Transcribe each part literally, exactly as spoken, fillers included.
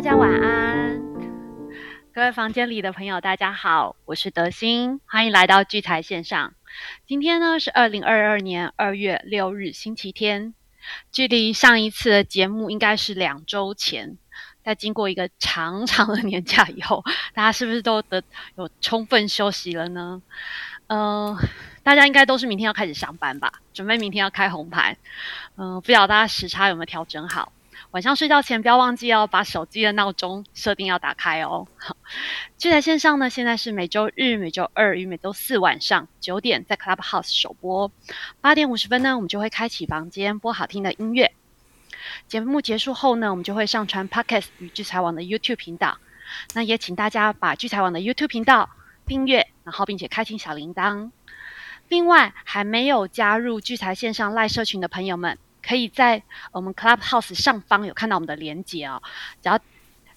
大家晚安，各位房间里的朋友大家好，我是德心，欢迎来到聚财线上。今天呢是二零二二年二月六日星期天，距离上一次的节目应该是两周前。在经过一个长长的年假以后，大家是不是都得有充分休息了呢？呃，大家应该都是明天要开始上班吧，准备明天要开红盘。嗯、呃，不知道大家时差有没有调整好？晚上睡觉前不要忘记要把手机的闹钟设定要打开哦。聚财线上呢，现在是每周日、每周二与每周四晚上九点在 Clubhouse 首播，八点五十分呢，我们就会开启房间播好听的音乐。节目结束后呢，我们就会上传 Podcast 与聚财网的 YouTube 频道。那也请大家把聚财网的 YouTube 频道订阅，然后并且开启小铃铛。另外，还没有加入聚财线上 LINE 社群的朋友们，可以在我们 Clubhouse 上方有看到我们的连结哦。只要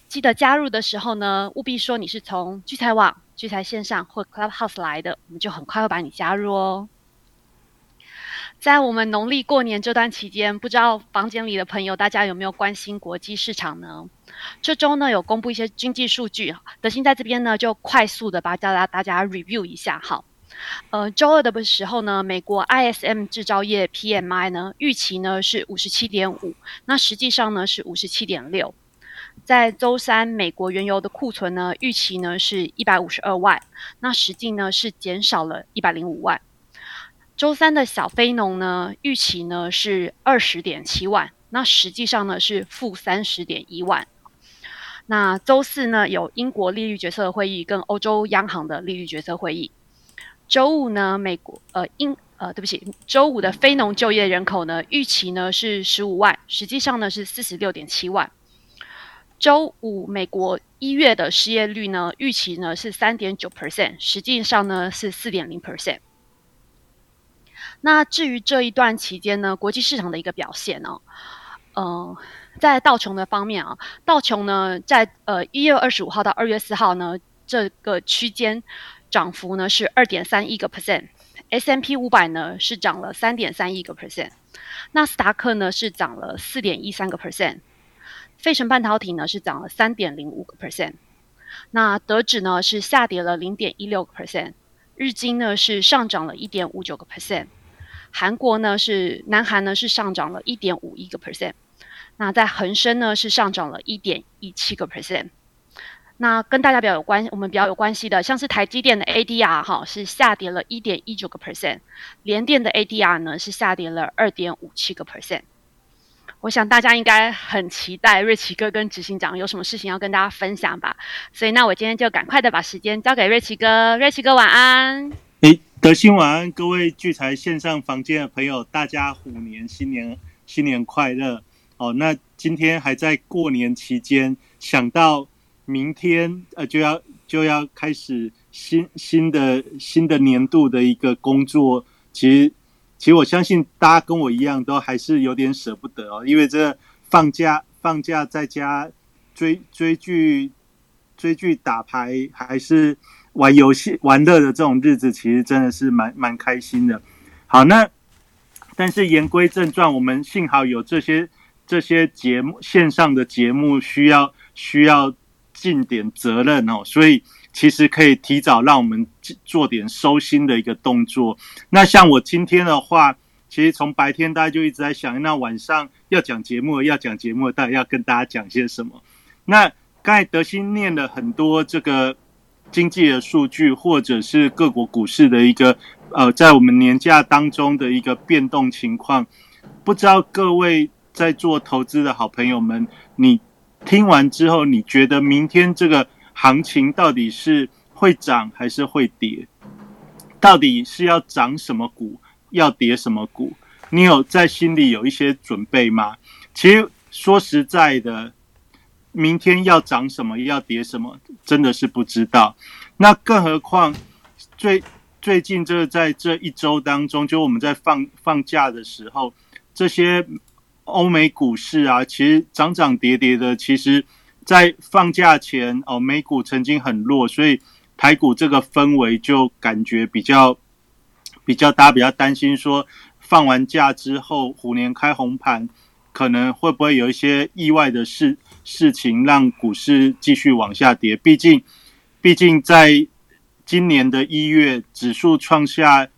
记得加入的时候呢，务必说你是从聚财网、聚财线上或 Clubhouse 来的，我们就很快会把你加入哦。在我们农历过年这段期间，不知道房间里的朋友大家有没有关心国际市场呢？这周呢有公布一些经济数据，德心在这边呢就快速的把大家 review 一下。好，呃，周二的时候呢，美国 I S M 制造业 P M I 呢预期呢是 五十七点五， 那实际上呢是 五十七点六。在周三，美国原油的库存呢预期呢是一百五十二万，那实际呢是减少了一百零五万。周三的小非农呢，预期呢是 二十点七万，那实际上呢是负 三十点一万。那周四呢，有英国利率决策会议跟欧洲央行的利率决策会议。周五呢，美国呃英呃对不起，周五的非农就业人口呢，预期呢是十五万，实际上呢是 四十六点七万。周五美国一月的失业率呢，预期呢是 百分之三点九， 实际上呢是 百分之四点零。那至于这一段期间呢，国际市场的一个表现呢、哦，呃，在道琼的方面啊，道琼呢，在呃一月二十五号到二月四号呢，这个区间涨幅呢是 百分之二点三一个 S&P 五百 呢是涨了 百分之三点三一个， 纳斯达克呢是涨了 百分之四点一三个， 费城半导体呢是涨了 百分之三点零五个， 那德指呢是下跌了 百分之零点一六个， 日经呢是上涨了 百分之一点五九个。韩国呢是南韩呢是上涨了 百分之一点五一个， 那在恒生呢是上涨了 百分之一点一七个。 那跟大家比较有关我们比较有关系的，像是台积电的 A D R 哈是下跌了 百分之一点一九个， 联电的 A D R 呢是下跌了 百分之二点五七个。 我想大家应该很期待瑞奇哥跟执行长有什么事情要跟大家分享吧，所以那我今天就赶快的把时间交给瑞奇哥。瑞奇哥晚安。诶，德心晚安，各位聚财线上房间的朋友，大家虎年新年新年快乐！哦，那今天还在过年期间，想到明天呃就要就要开始新新的新的年度的一个工作，其实其实我相信大家跟我一样，都还是有点舍不得哦，因为这放假放假在家追追剧追剧打牌还是玩游戏玩乐的这种日子，其实真的是蛮蛮开心的。好，那但是言归正传，我们幸好有这些这些节目，线上的节目需要需要尽点责任哦，所以其实可以提早让我们做点收心的一个动作。那像我今天的话，其实从白天大家就一直在想，那晚上要讲节目要讲节目到底要跟大家讲些什么。那刚才德心念了很多这个经济的数据，或者是各国股市的一个呃，在我们年假当中的一个变动情况，不知道各位在做投资的好朋友们，你听完之后，你觉得明天这个行情到底是会涨还是会跌？到底是要涨什么股，要跌什么股？你有在心里有一些准备吗？其实说实在的，明天要涨什么，要跌什么，真的是不知道。那更何况，最最近这在这一周当中，就我们在放放假的时候，这些欧美股市啊，其实涨涨跌跌的。其实，在放假前哦，美股曾经很弱，所以台股这个氛围就感觉比较比较大，比较担心说，放完假之后虎年开红盘，可能会不会有一些意外的 事, 事情让股市继续往下跌。毕竟毕竟在今年的一月指数创下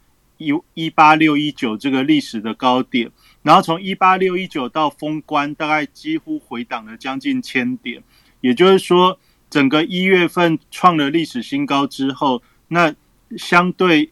一八六一九这个历史的高点，然后从一八六一九到封关大概几乎回档了将近千点，也就是说整个一月份创了历史新高之后，那相对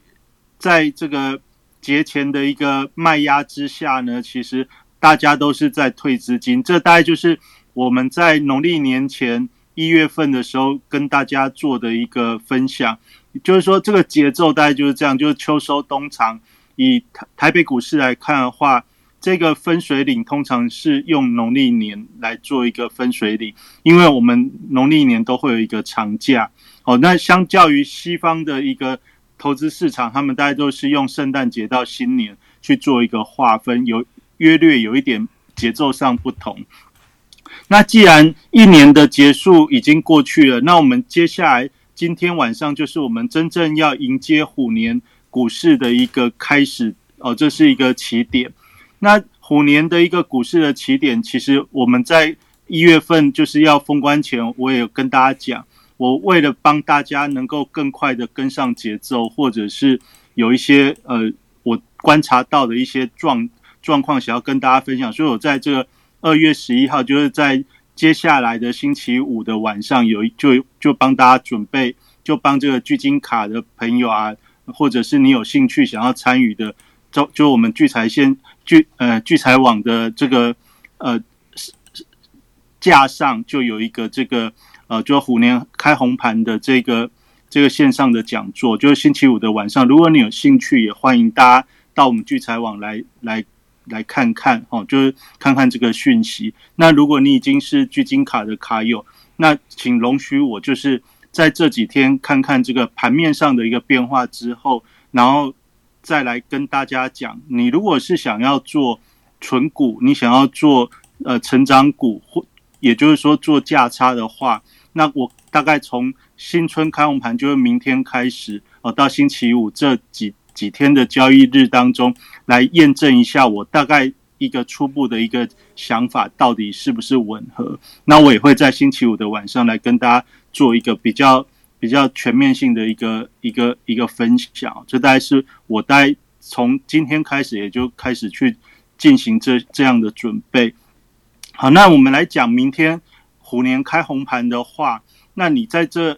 在这个节前的一个卖压之下呢，其实大家都是在退资金，这大概就是我们在农历年前一月份的时候跟大家做的一个分享，就是说这个节奏大概就是这样，就是秋收冬藏。以台北股市来看的话，这个分水岭通常是用农历年来做一个分水岭，因为我们农历年都会有一个长假、哦、那相较于西方的一个投资市场，他们大概都是用圣诞节到新年去做一个划分，有约略有一点节奏上不同。那既然一年的结束已经过去了，那我们接下来今天晚上就是我们真正要迎接虎年股市的一个开始哦，这是一个起点。那虎年的一个股市的起点，其实我们在一月份就是要封关前，我也有跟大家讲，我为了帮大家能够更快的跟上节奏，或者是有一些呃我观察到的一些状状况想要跟大家分享，所以我在这个二月十一号，就是在接下来的星期五的晚上有就就帮大家准备，就帮这个聚金卡的朋友啊，或者是你有兴趣想要参与的，就就我们聚财线聚呃聚财网的这个呃架上就有一个这个呃就虎年开红盘的这个这个线上的讲座，就是星期五的晚上，如果你有兴趣也欢迎大家到我们聚财网来来。来看看、哦、就是看看这个讯息。那如果你已经是聚金卡的卡友，那请容许我就是在这几天看看这个盘面上的一个变化之后，然后再来跟大家讲，你如果是想要做纯股，你想要做呃成长股，也就是说做价差的话，那我大概从新春开红盘，就是明天开始、哦、到星期五这几几天的交易日当中来验证一下我大概一个初步的一个想法到底是不是吻合。那我也会在星期五的晚上来跟大家做一个比较比较全面性的一个一个一个分享。这大概是我大概从今天开始也就开始去进行这这样的准备。好，那我们来讲明天虎年开红盘的话，那你在这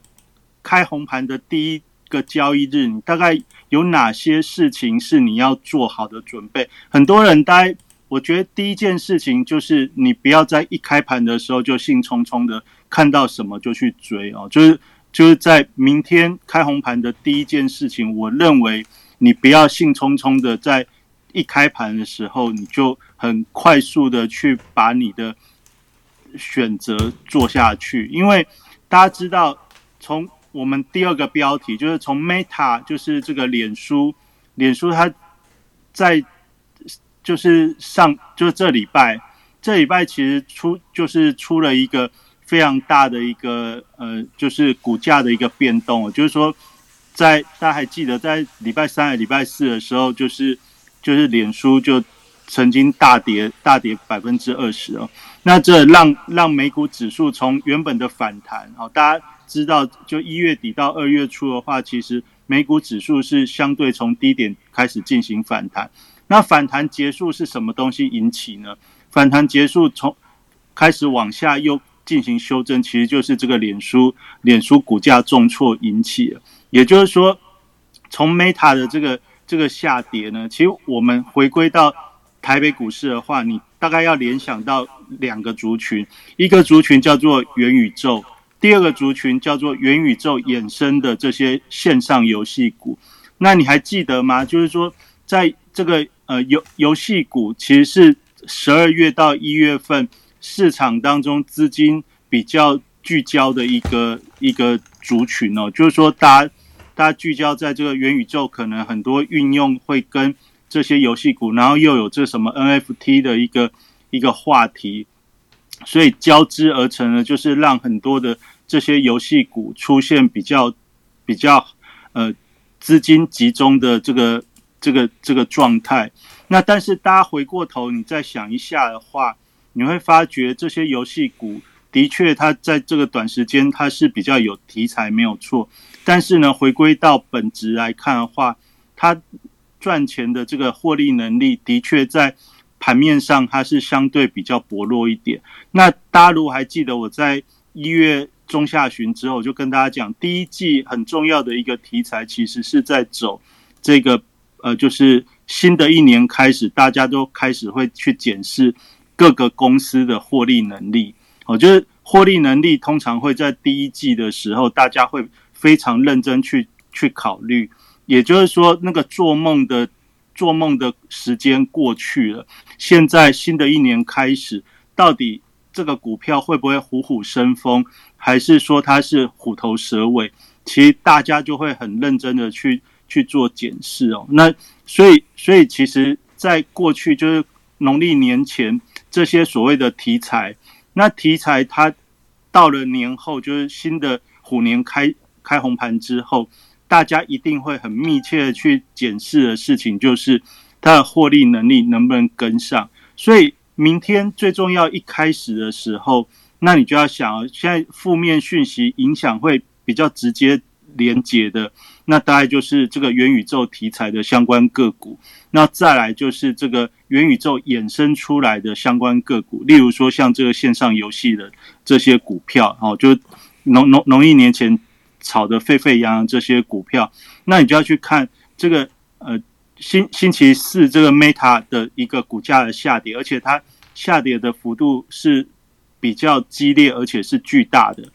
开红盘的第一个交易日，你大概有哪些事情是你要做好的准备？很多人大概我觉得第一件事情就是你不要在一开盘的时候就兴冲冲的看到什么就去追哦，就是就是在明天开红盘的第一件事情，我认为你不要兴冲冲的在一开盘的时候你就很快速的去把你的选择做下去，因为大家知道从我们第二个标题就是从 Meta， 就是这个脸书，脸书它在就是上就是这礼拜，这礼拜其实出就是出了一个非常大的一个呃，就是股价的一个变动，就是说在大家还记得在礼拜三还礼拜四的时候，就是就是脸书就曾经大跌大跌 百分之二十、哦、那这让让美股指数从原本的反弹、哦、大家知道就一月底到二月初的话，其实美股指数是相对从低点开始进行反弹。那反弹结束是什么东西引起呢？反弹结束从开始往下又进行修正，其实就是这个脸书脸书股价重挫引起的。也就是说，从 Meta 的这个这个下跌呢，其实我们回归到台北股市的话，你大概要联想到两个族群，一个族群叫做元宇宙。第二个族群叫做元宇宙衍生的这些线上游戏股，那你还记得吗？就是说，在这个呃游游戏股其实是十二月到一月份市场当中资金比较聚焦的一个一个族群哦，就是说大家大家聚焦在这个元宇宙，可能很多运用会跟这些游戏股，然后又有这什么 N F T 的一个一个话题。所以交织而成的就是让很多的这些游戏股出现比较比较呃资金集中的这个这个这个状态。那但是大家回过头你再想一下的话，你会发觉这些游戏股的确它在这个短时间它是比较有题材没有错，但是呢回归到本质来看的话，它赚钱的这个获利能力的确在盘面上它是相对比较薄弱一点。那大家如果还记得我在一月中下旬之后就跟大家讲，第一季很重要的一个题材其实是在走这个呃，就是新的一年开始大家都开始会去检视各个公司的获利能力，哦，就是获利能力通常会在第一季的时候大家会非常认真去去考虑，也就是说那个做梦的做梦的时间过去了，现在新的一年开始到底这个股票会不会虎虎生风，还是说它是虎头蛇尾，其实大家就会很认真的去去做检视哦。那所以所以其实在过去就是农历年前这些所谓的题材，那题材它到了年后就是新的虎年开开红盘之后，大家一定会很密切的去检视的事情就是它的获利能力能不能跟上。所以明天最重要一开始的时候，那你就要想现在负面讯息影响会比较直接连结的，那大概就是这个元宇宙题材的相关个股，那再来就是这个元宇宙衍生出来的相关个股，例如说像这个线上游戏的这些股票，哦，就农农农历年前炒得沸沸扬扬这些股票，那你就要去看这个呃星星期四这个 Meta 的一个股价的下跌，而且它下跌的幅度是比较激烈，而且是巨大的，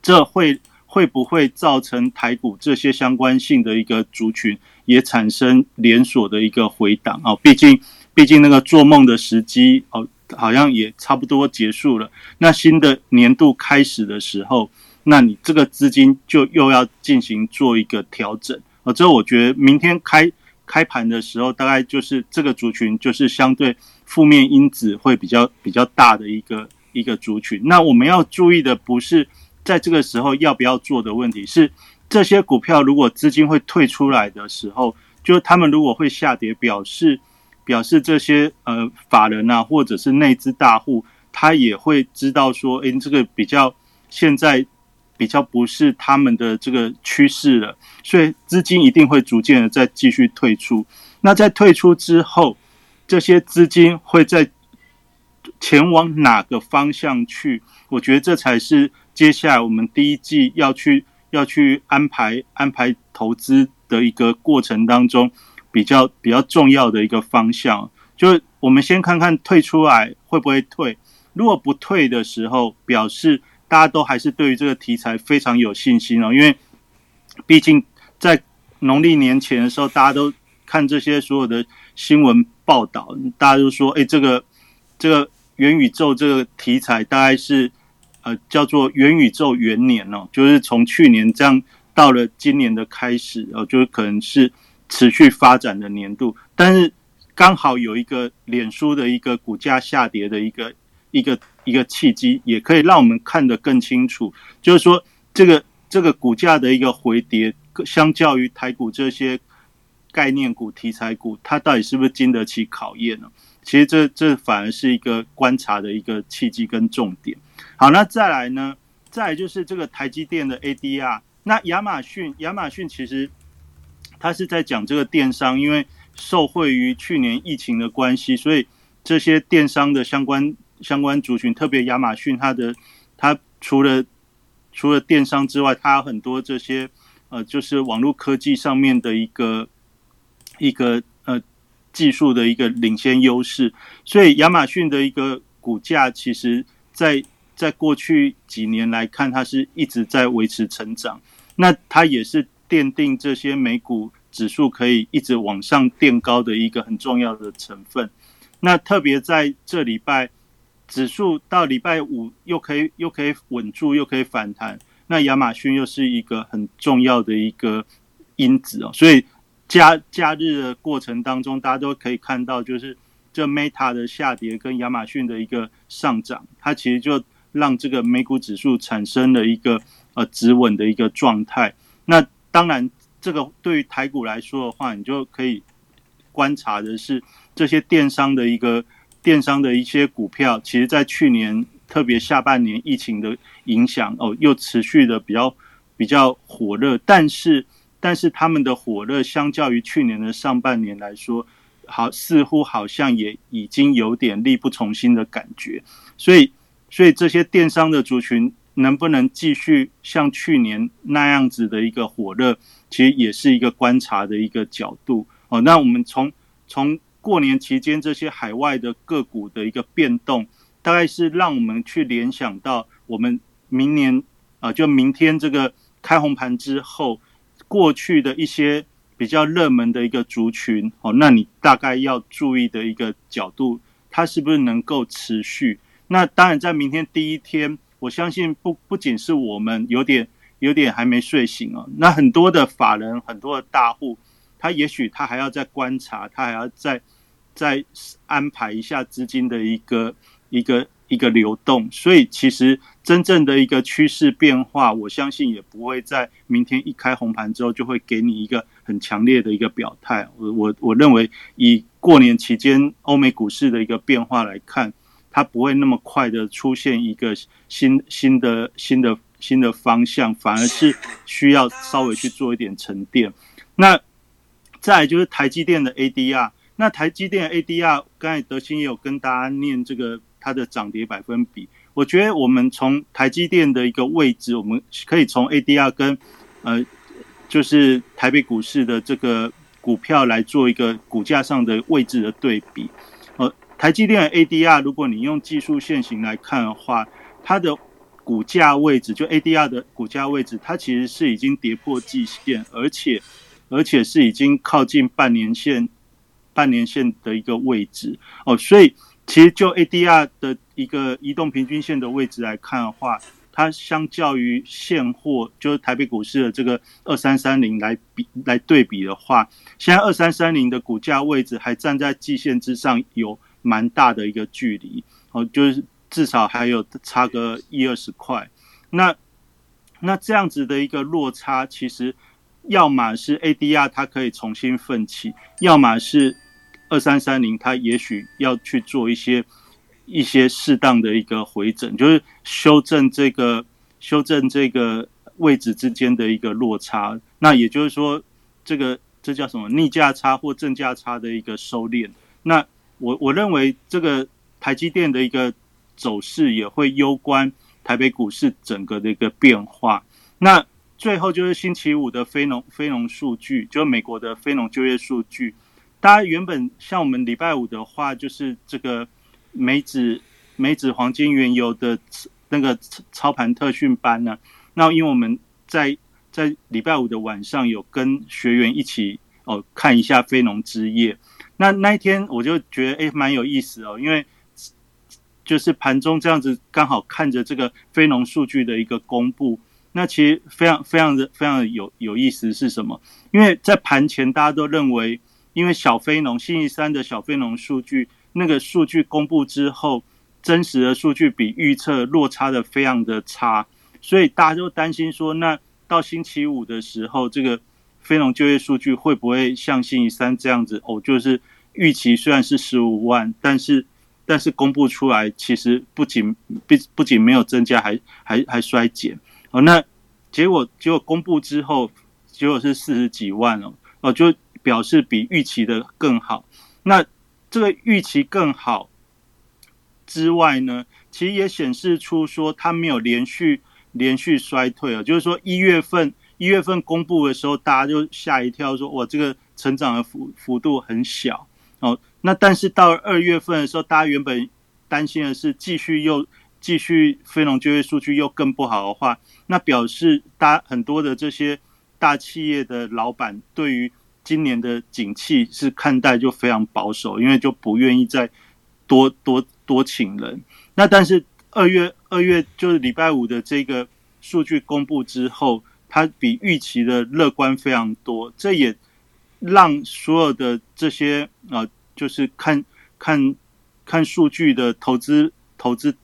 这会会不会造成台股这些相关性的一个族群也产生连锁的一个回档啊？毕竟毕竟那个做梦的时机哦，好像也差不多结束了。那新的年度开始的时候，那你这个资金就又要进行做一个调整啊。这我觉得明天开。开盘的时候大概就是这个族群就是相对负面因子会比较比较大的一个一个族群。那我们要注意的不是在这个时候要不要做的问题，是这些股票如果资金会退出来的时候，就他们如果会下跌，表示表示这些呃法人啊或者是内资大户他也会知道说，诶，这个比较现在比较不是他们的这个趋势了，所以资金一定会逐渐的再继续退出。那在退出之后，这些资金会在前往哪个方向去？我觉得这才是接下来我们第一季要去要去安排安排投资的一个过程当中比较比较重要的一个方向。就是我们先看看退出来会不会退，如果不退的时候，表示大家都还是对于这个题材非常有信心哦，因为毕竟在农历年前的时候，大家都看这些所有的新闻报道，大家就说，哎，这个这个元宇宙这个题材大概是呃叫做元宇宙元年哦，就是从去年这样到了今年的开始哦，就是可能是持续发展的年度，但是刚好有一个脸书的一个股价下跌的一个一个。一个契机，也可以让我们看得更清楚，就是说这个这个股价的一个回跌，相较于台股这些概念股题材股，它到底是不是经得起考验呢？其实这这反而是一个观察的一个契机跟重点。好，那再来呢，再来就是这个台积电的 A D R。 那亚马逊亚马逊其实它是在讲这个电商，因为受惠于去年疫情的关系，所以这些电商的相关相关族群，特别亚马逊，它的它除了除了电商之外，它有很多这些呃，就是网络科技上面的一个一个呃技术的一个领先优势，所以亚马逊的一个股价，其实在在过去几年来看，它是一直在维持成长。那它也是奠定这些美股指数可以一直往上垫高的一个很重要的成分。那特别在这礼拜。指数到礼拜五又可以又可以稳住，又可以反弹，那亚马逊又是一个很重要的一个因子哦。所以假假日的过程当中，大家都可以看到，就是这 Meta 的下跌跟亚马逊的一个上涨，它其实就让这个美股指数产生了一个呃止稳的一个状态。那当然，这个对于台股来说的话，你就可以观察的是这些电商的一个。电商的一些股票，其实在去年特别下半年疫情的影响哦，又持续的比较比较火热，但是但是他们的火热相较于去年的上半年来说，好似乎好像也已经有点力不从心的感觉，所以所以这些电商的族群能不能继续像去年那样子的一个火热，其实也是一个观察的一个角度哦。那我们从从过年期间这些海外的个股的一个变动，大概是让我们去联想到我们明年啊、呃，就明天这个开红盘之后，过去的一些比较热门的一个族群哦，那你大概要注意的一个角度，它是不是能够持续？那当然，在明天第一天，我相信不不仅是我们有点有点还没睡醒哦，那很多的法人、很多的大户，他也许他还要再观察，他还要再再安排一下资金的一个一个一个流动，所以其实真正的一个趋势变化，我相信也不会在明天一开红盘之后就会给你一个很强烈的一个表态。我我我认为以过年期间欧美股市的一个变化来看，它不会那么快的出现一个新新的新的新的方向，反而是需要稍微去做一点沉淀。那再来就是台积电的 A D R， 那台积电的 A D R， 刚才德兴也有跟大家念这个它的涨跌百分比，我觉得我们从台积电的一个位置，我们可以从 A D R 跟呃就是台北股市的这个股票来做一个股价上的位置的对比。呃，台积电的 A D R 如果你用技术线型来看的话，它的股价位置就 A D R 的股价位置，它其实是已经跌破季线，而且而且是已经靠近半年线半年线的一个位置哦，所以其实就 A D R 的一个移动平均线的位置来看的话，它相较于现货，就是台北股市的这个二三三零来比来对比的话，现在二三三零的股价位置还站在季线之上，有蛮大的一个距离哦，就是至少还有差个一二十块。那那这样子的一个落差，其实要么是 A D R 它可以重新奋起，要么是二三三零它也许要去做一些一些适当的一个回整，就是修正这个修正这个位置之间的一个落差，那也就是说这个这叫什么逆价差或正价差的一个收敛。那我我认为这个台积电的一个走势也会攸关台北股市整个的一个变化。那最后就是星期五的非农非农数据，就是美国的非农就业数据。大家原本像我们礼拜五的话，就是这个美指、美指黄金原油的那个操盘特训班呢、啊。那因为我们在在礼拜五的晚上有跟学员一起哦看一下非农之夜。那那一天我就觉得哎蛮有意思哦，因为就是盘中这样子刚好看着这个非农数据的一个公布。那其实非常非常的非常的有有意思是什么？因为在盘前大家都认为。因为小非农星期三的小非农数据，那个数据公布之后，真实的数据比预测落差的非常的差，所以大家就担心说，那到星期五的时候，这个非农就业数据会不会像星期三这样子？哦，就是预期虽然是十五万，但是但是公布出来其实不仅不不仅没有增加，还还还衰减。哦，那结果结果公布之后，结果是四十几万哦，哦就。表示比预期的更好，那这个预期更好之外呢，其实也显示出说它没有连续连续衰退啊，就是说一月份一月份公布的时候，大家就吓一跳说，哇，这个成长的幅幅度很小哦。那但是到二月份的时候，大家原本担心的是继续又继续非农就业数据又更不好的话，那表示大很多的这些大企业的老板对于今年的景气是看待就非常保守，因为就不愿意再多多多请人。那但是二月二月就是礼拜五的这个数据公布之后，它比预期的乐观非常多，这也让所有的这些啊、呃，就是看看看数据的投资投资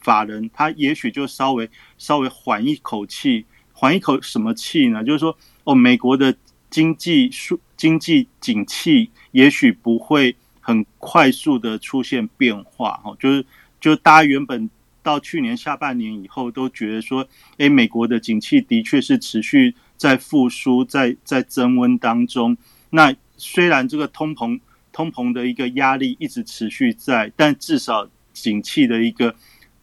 法人，他也许就稍微稍微缓一口气，缓一口什么气呢？就是说哦，美国的。经济经济景气也许不会很快速的出现变化，就是就大家原本到去年下半年以后都觉得说，哎，美国的景气的确是持续在复苏，在在增温当中。那虽然这个通膨通膨的一个压力一直持续在，但至少景气的一个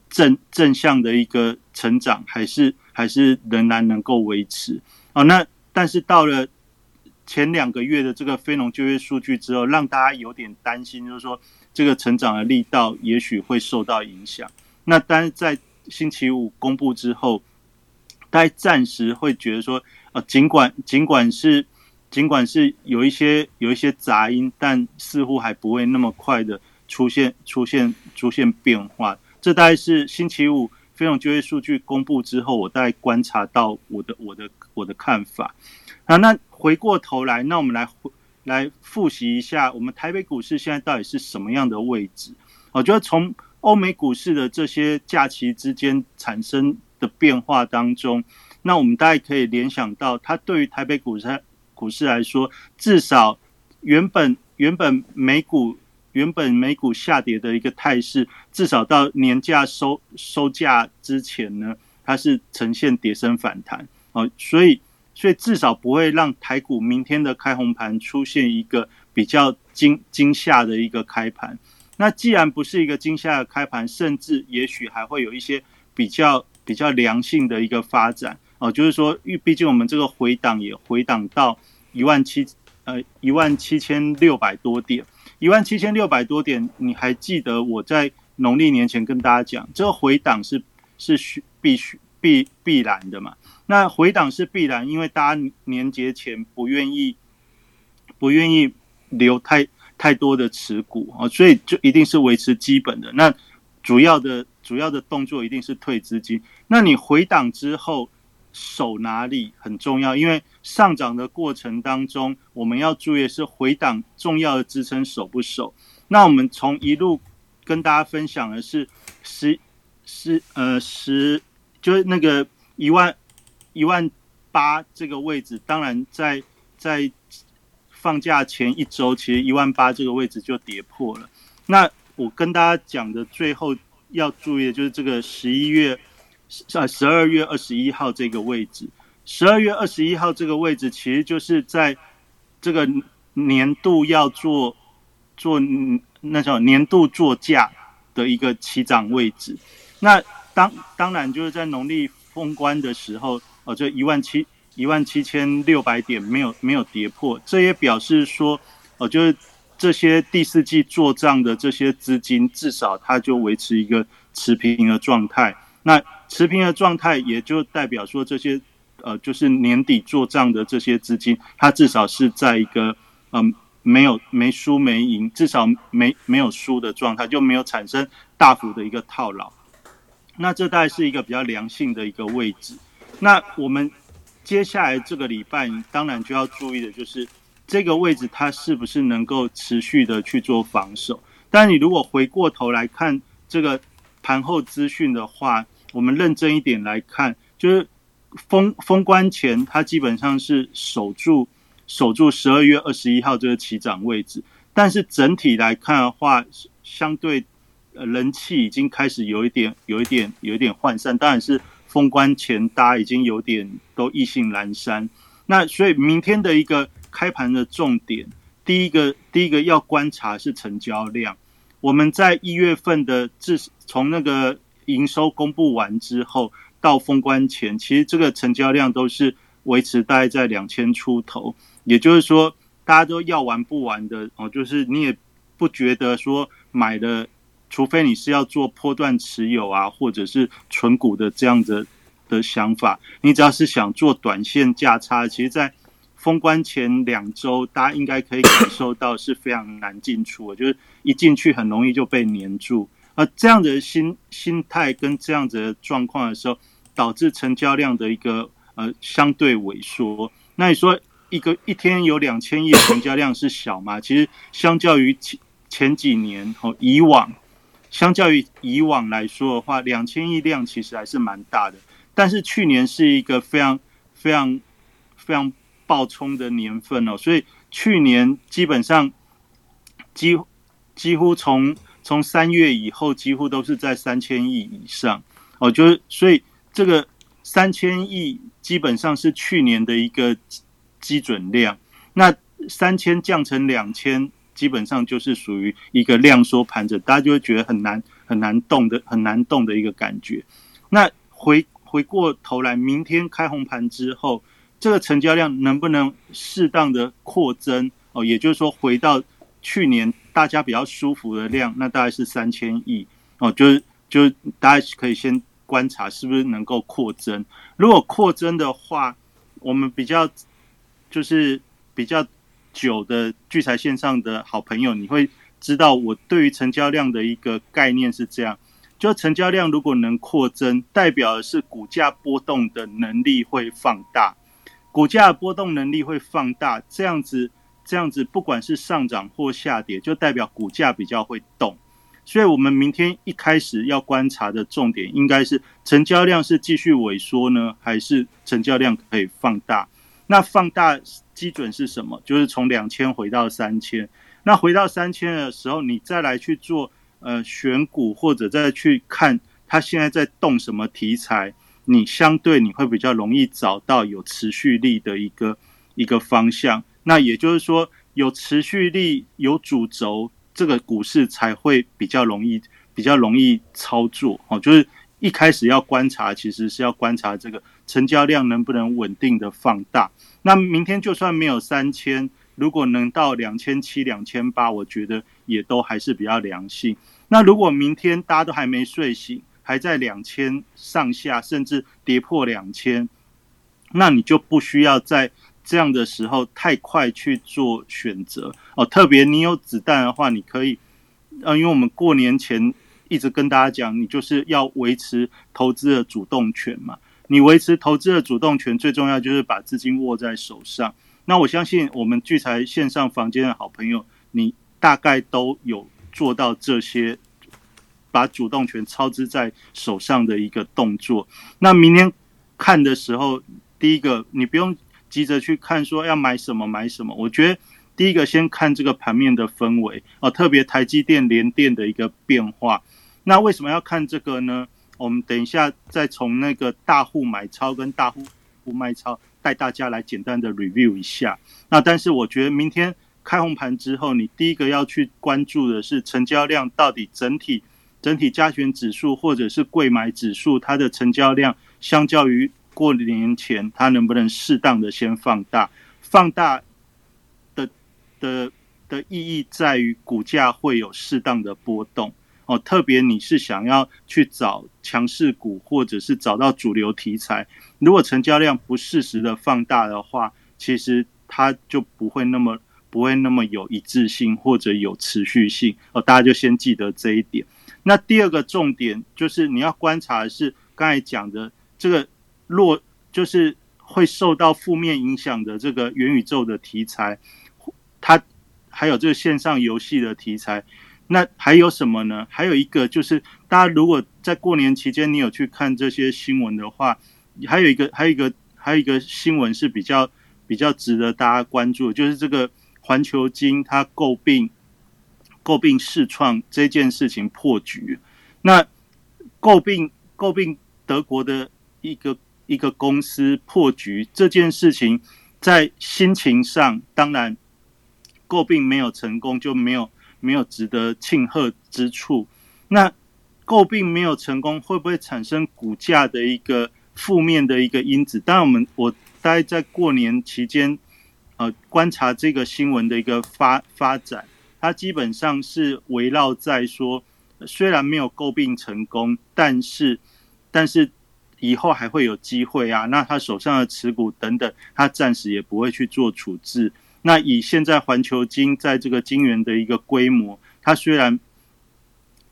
正正向的一个成长还是还是仍然能够维持。哦，那但是到了前两个月的这个非农就业数据之后，让大家有点担心，就是说这个成长的力道也许会受到影响。那但是在星期五公布之后，大家暂时会觉得说，呃，尽管尽管是尽管是有一些有一些杂音，但似乎还不会那么快的出现出现出现变化。这大概是星期五非农就业数据公布之后，我大概观察到我的我的我的看法。啊，那回过头来，那我们来来复习一下，我们台北股市现在到底是什么样的位置？我觉得从欧美股市的这些假期之间产生的变化当中，那我们大概可以联想到，它对于台北股市股市来说，至少原本原本美股原本美股下跌的一个态势，至少到年假收收假之前呢，它是呈现跌升反弹，哦，所以所以至少不会让台股明天的开红盘出现一个比较惊惊吓的一个开盘。那既然不是一个惊吓的开盘，甚至也许还会有一些比较比较良性的一个发展，哦，就是说，因为毕竟我们这个回档也回档到一万七呃一万七千六百多点，一万七千六百多点，你还记得我在农历年前跟大家讲，这个回档是是必须必必然的嘛？那回档是必然，因为大家年节前不愿意不愿意留太。太多的持股，哦，所以就一定是维持基本的。那主要的主要的动作一定是退资金。那你回档之后守哪里很重要，因为上涨的过程当中，我们要注意的是回档重要的支撑守不守。那我们从一路跟大家分享的是十十呃十，就是那个一万一万八这个位置，当然在在。放假前一周，其实一万八这个位置就跌破了。那我跟大家讲的最后要注意的就是这个十一月啊，十二月二十一号这个位置。十二月二十一号这个位置，其实就是在这个年度要做做那种年度做价的一个起涨位置。那当当然就是在农历封关的时候，哦，就一万七。一万七千六百点没有没有跌破，这也表示说，呃，就是这些第四季做账的这些资金，至少它就维持一个持平的状态。那持平的状态也就代表说，这些呃，就是年底做账的这些资金，它至少是在一个嗯、呃、没有没输没赢，至少没没有输的状态，就没有产生大幅的一个套牢。那这大概是一个比较良性的一个位置。那我们。接下来这个礼拜，当然就要注意的就是这个位置它是不是能够持续的去做防守。但你如果回过头来看这个盘后资讯的话，我们认真一点来看，就是封封关前它基本上是守住守住十二月二十一号这个起涨位置，但是整体来看的话，相对人气已经开始有一点有一点有一点涣散，当然是。封关前，大家已经有点都意兴阑珊。那所以明天的一个开盘的重点，第一个第一个要观察是成交量。我们在一月份的自从那个营收公布完之后到封关前，其实这个成交量都是维持大概在两千出头。也就是说，大家都要玩不玩的哦，就是你也不觉得说买的。除非你是要做波段持有啊，或者是存股的这样子的想法，你只要是想做短线价差，其实在封关前两周，大家应该可以感受到是非常难进出的，就是一进去很容易就被黏住。而这样的心心态跟这样子的状况的时候，导致成交量的一个呃相对萎缩。那你说一个一天有两千亿的成交量是小吗？其实相较于前几年哦，以往。相较于以往来说的话，两千亿量其实还是蛮大的，但是去年是一个非常非常非常爆冲的年份哦，所以去年基本上几几乎从从三月以后几乎都是在三千亿以上。哦，就是所以这个三千亿基本上是去年的一个基准量，那三千降成两千，基本上就是属于一个量缩盘整，大家就会觉得很难很难动的很难动的一个感觉。那回回过头来，明天开红盘之后，这个成交量能不能适当的扩增？哦，也就是说回到去年大家比较舒服的量，那大概是三千亿。哦，就是就是大家可以先观察是不是能够扩增。如果扩增的话，我们比较就是比较久的聚财线上的好朋友，你会知道我对于成交量的一个概念是这样，就成交量如果能扩增，代表的是股价波动的能力会放大，股价波动能力会放大，这样子这样子不管是上涨或下跌，就代表股价比较会动。所以我们明天一开始要观察的重点应该是成交量是继续萎缩呢，还是成交量可以放大。那放大基准是什么？就是从两千回到三千，那回到三千的时候，你再来去做呃选股，或者再去看它现在在动什么题材，你相对你会比较容易找到有持续力的一个一个方向。那也就是说，有持续力、有主轴，这个股市才会比较容易比较容易操作。哦，就是一开始要观察，其实是要观察这个成交量能不能稳定的放大。那明天就算没有三千，如果能到两千七、两千八，我觉得也都还是比较良性。那如果明天大家都还没睡醒，还在两千上下，甚至跌破两千，那你就不需要在这样的时候太快去做选择。哦，特别你有子弹的话，你可以，呃，因为我们过年前一直跟大家讲，你就是要维持投资的主动权嘛。你维持投资的主动权，最重要就是把资金握在手上。那我相信我们聚财线上房间的好朋友，你大概都有做到这些，把主动权操之在手上的一个动作。那明天看的时候，第一个你不用急着去看说要买什么买什么，我觉得第一个先看这个盘面的氛围，啊，特别台积电、联电的一个变化。那为什么要看这个呢？我们等一下再从那个大户买超跟大户卖超带大家来简单的 review 一下。那但是我觉得明天开红盘之后，你第一个要去关注的是成交量到底整体整体加权指数或者是柜买指数，它的成交量相较于过年前，它能不能适当的先放大？放大的的的意义在于股价会有适当的波动。哦，特别你是想要去找强势股，或者是找到主流题材，如果成交量不适时的放大的话，其实它就不会那么不会那么有一致性或者有持续性。哦，大家就先记得这一点。那第二个重点就是你要观察的是刚才讲的这个弱，就是会受到负面影响的这个元宇宙的题材，它还有这个线上游戏的题材。那还有什么呢？还有一个就是，大家如果在过年期间你有去看这些新闻的话，还有一个、还有一个、还有一个新闻是比较比较值得大家关注的，就是这个环球金它诟病诟病世创这件事情破局。那诟病诟病德国的一个一个公司破局这件事情，在心情上当然诟病没有成功就没有。没有值得庆贺之处，那诟病没有成功，会不会产生股价的一个负面的一个因子？当然，我们我大概在过年期间，呃，观察这个新闻的一个发发展，它基本上是围绕在说，虽然没有诟病成功，但是但是以后还会有机会啊。那他手上的持股等等，他暂时也不会去做处置。那以现在环球金在这个金元的一个规模，它虽然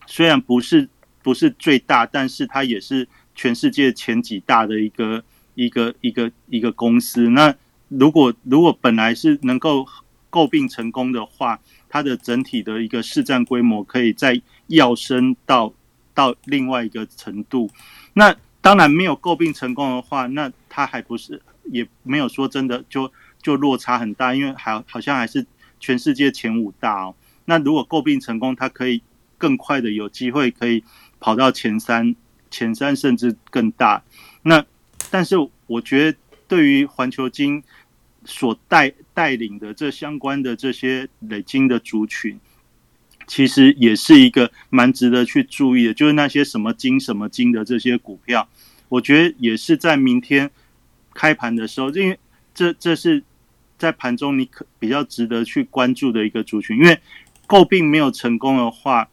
虽然不是不是最大，但是它也是全世界前几大的一个一个一个一个公司。那如果如果本来是能够诟病成功的话，它的整体的一个市占规模可以再跃升到到另外一个程度。那当然没有诟病成功的话，那它还不是也没有说真的就。就落差很大，因为还好像还是全世界前五大哦。那如果购并成功，它可以更快的有机会可以跑到前三，前三甚至更大。那但是我觉得对于环球金所 带, 带领的这相关的这些累金的族群，其实也是一个蛮值得去注意的，就是那些什么金什么金的这些股票，我觉得也是在明天开盘的时候，因为 这, 这是在盘中你可比较值得去关注的一个族群。因为购并没有成功的话，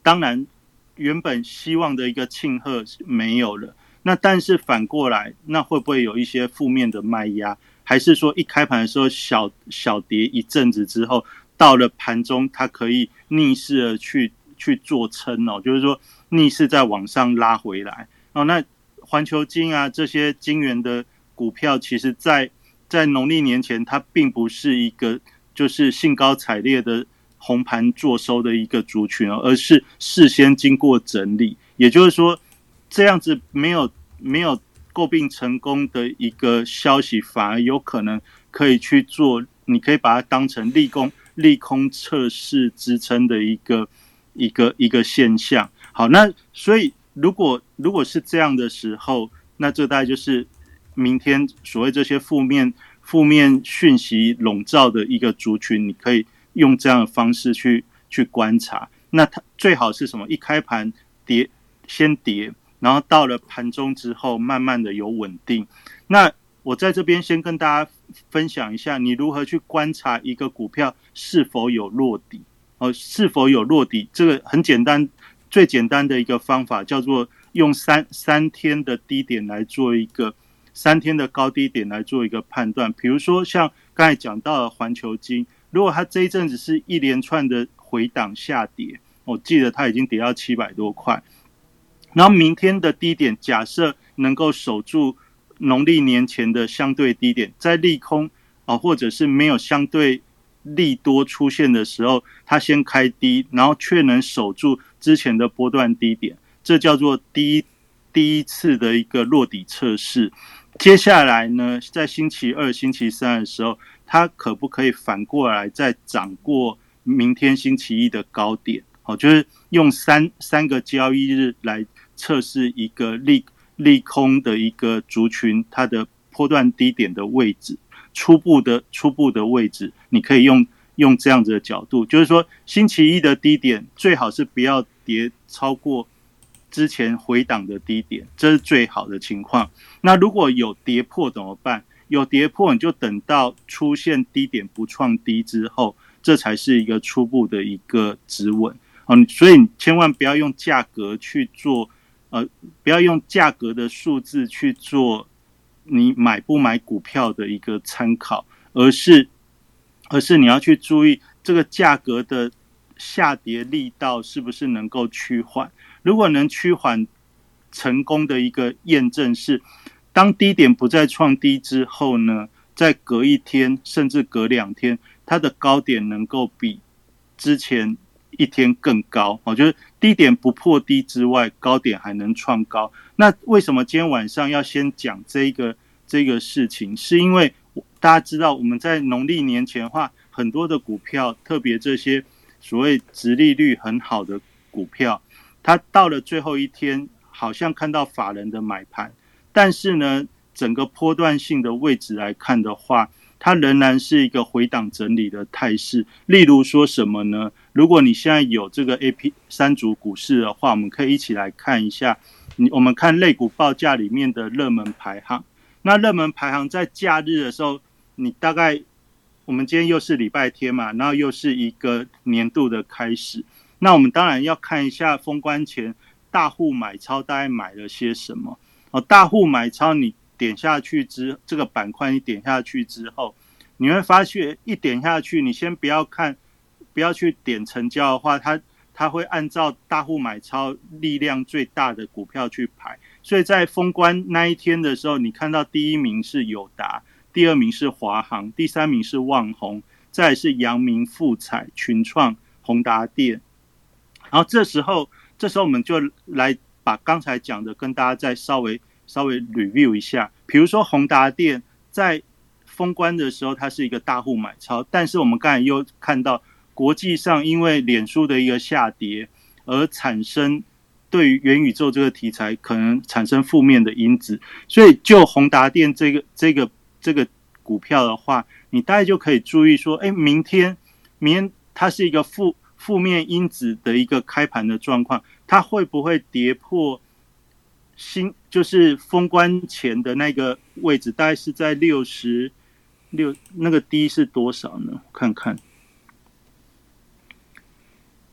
当然原本希望的一个庆贺没有了，那但是反过来，那会不会有一些负面的卖压？还是说一开盘的时候小小跌一阵子之后，到了盘中它可以逆势的去去做撑哦，就是说逆势再往上拉回来哦。那环球金啊这些金元的股票，其实在在农历年前它并不是一个就是兴高采烈的红盘做收的一个族群哦，而是事先经过整理，也就是说。这样子没有没有购并成功的一个消息，反而有可能可以去做，你可以把它当成利空利空测试支撑的一个一个一个现象。好，那所以如果如果是这样的时候，那这大概就是明天所谓这些负面负面讯息笼罩的一个族群，你可以用这样的方式去去观察。那它最好是什么？一开盘跌先跌。然后到了盘中之后，慢慢的有稳定。那我在这边先跟大家分享一下，你如何去观察一个股票是否有落底，哦，是否有落底？这个很简单，最简单的一个方法叫做用三三天的低点来做一个，三天的高低点来做一个判断。比如说像刚才讲到的环球金，如果它这一阵子是一连串的回档下跌，我记得它已经跌到七百多块。然后明天的低点假设能够守住农历年前的相对低点，在利空、啊、或者是没有相对利多出现的时候，它先开低，然后却能守住之前的波段低点，这叫做第一第一次的一个落底测试。接下来呢，在星期二星期三的时候，它可不可以反过来再涨过明天星期一的高点、啊、就是用三三个交易日来测试一个 利, 利空的一个族群，它的波段低点的位置，初步的初步的位置，你可以用用这样子的角度，就是说星期一的低点最好是不要跌超过之前回档的低点，这是最好的情况。那如果有跌破怎么办？有跌破你就等到出现低点不创低之后，这才是一个初步的一个止稳。所以你千万不要用价格去做呃，不要用价格的数字去做你买不买股票的一个参考，而是而是你要去注意这个价格的下跌力道是不是能够趋缓。如果能趋缓成功的一个验证是，当低点不再创低之后呢，在隔一天甚至隔两天，它的高点能够比之前一天更高，我觉得低点不破低之外，高点还能创高。那为什么今天晚上要先讲这个这个事情？是因为大家知道我们在农历年前的话，很多的股票，特别这些所谓殖利率很好的股票，它到了最后一天，好像看到法人的买盘，但是呢，整个波段性的位置来看的话，它仍然是一个回档整理的态势。例如说什么呢？如果你现在有这个 A P 三组股市的话，我们可以一起来看一下，我们看类股报价里面的热门排行。那热门排行在假日的时候，你大概我们今天又是礼拜天嘛，然后又是一个年度的开始，那我们当然要看一下封关前大户买超大概买了些什么、哦、大户买超你点下去之这个板块，你点下去之后，你会发现一点下去，你先不要看，不要去点成交的话，它它会按照大户买超力量最大的股票去排。所以在封关那一天的时候，你看到第一名是友达，第二名是华航，第三名是旺宏，再来是阳明、富彩、群创、宏达电。然后这时候，这时候我们就来把刚才讲的跟大家再稍微。稍微 review 一下，比如说宏达电在封关的时候，它是一个大户买超，但是我们刚才又看到国际上因为脸书的一个下跌而产生对于元宇宙这个题材可能产生负面的因子，所以就宏达电这个这个这个股票的话，你大概就可以注意说，哎，明天明天它是一个负负面因子的一个开盘的状况，它会不会跌破新就是封关前的那个位置，大概是在六十六那个低是多少呢？看看，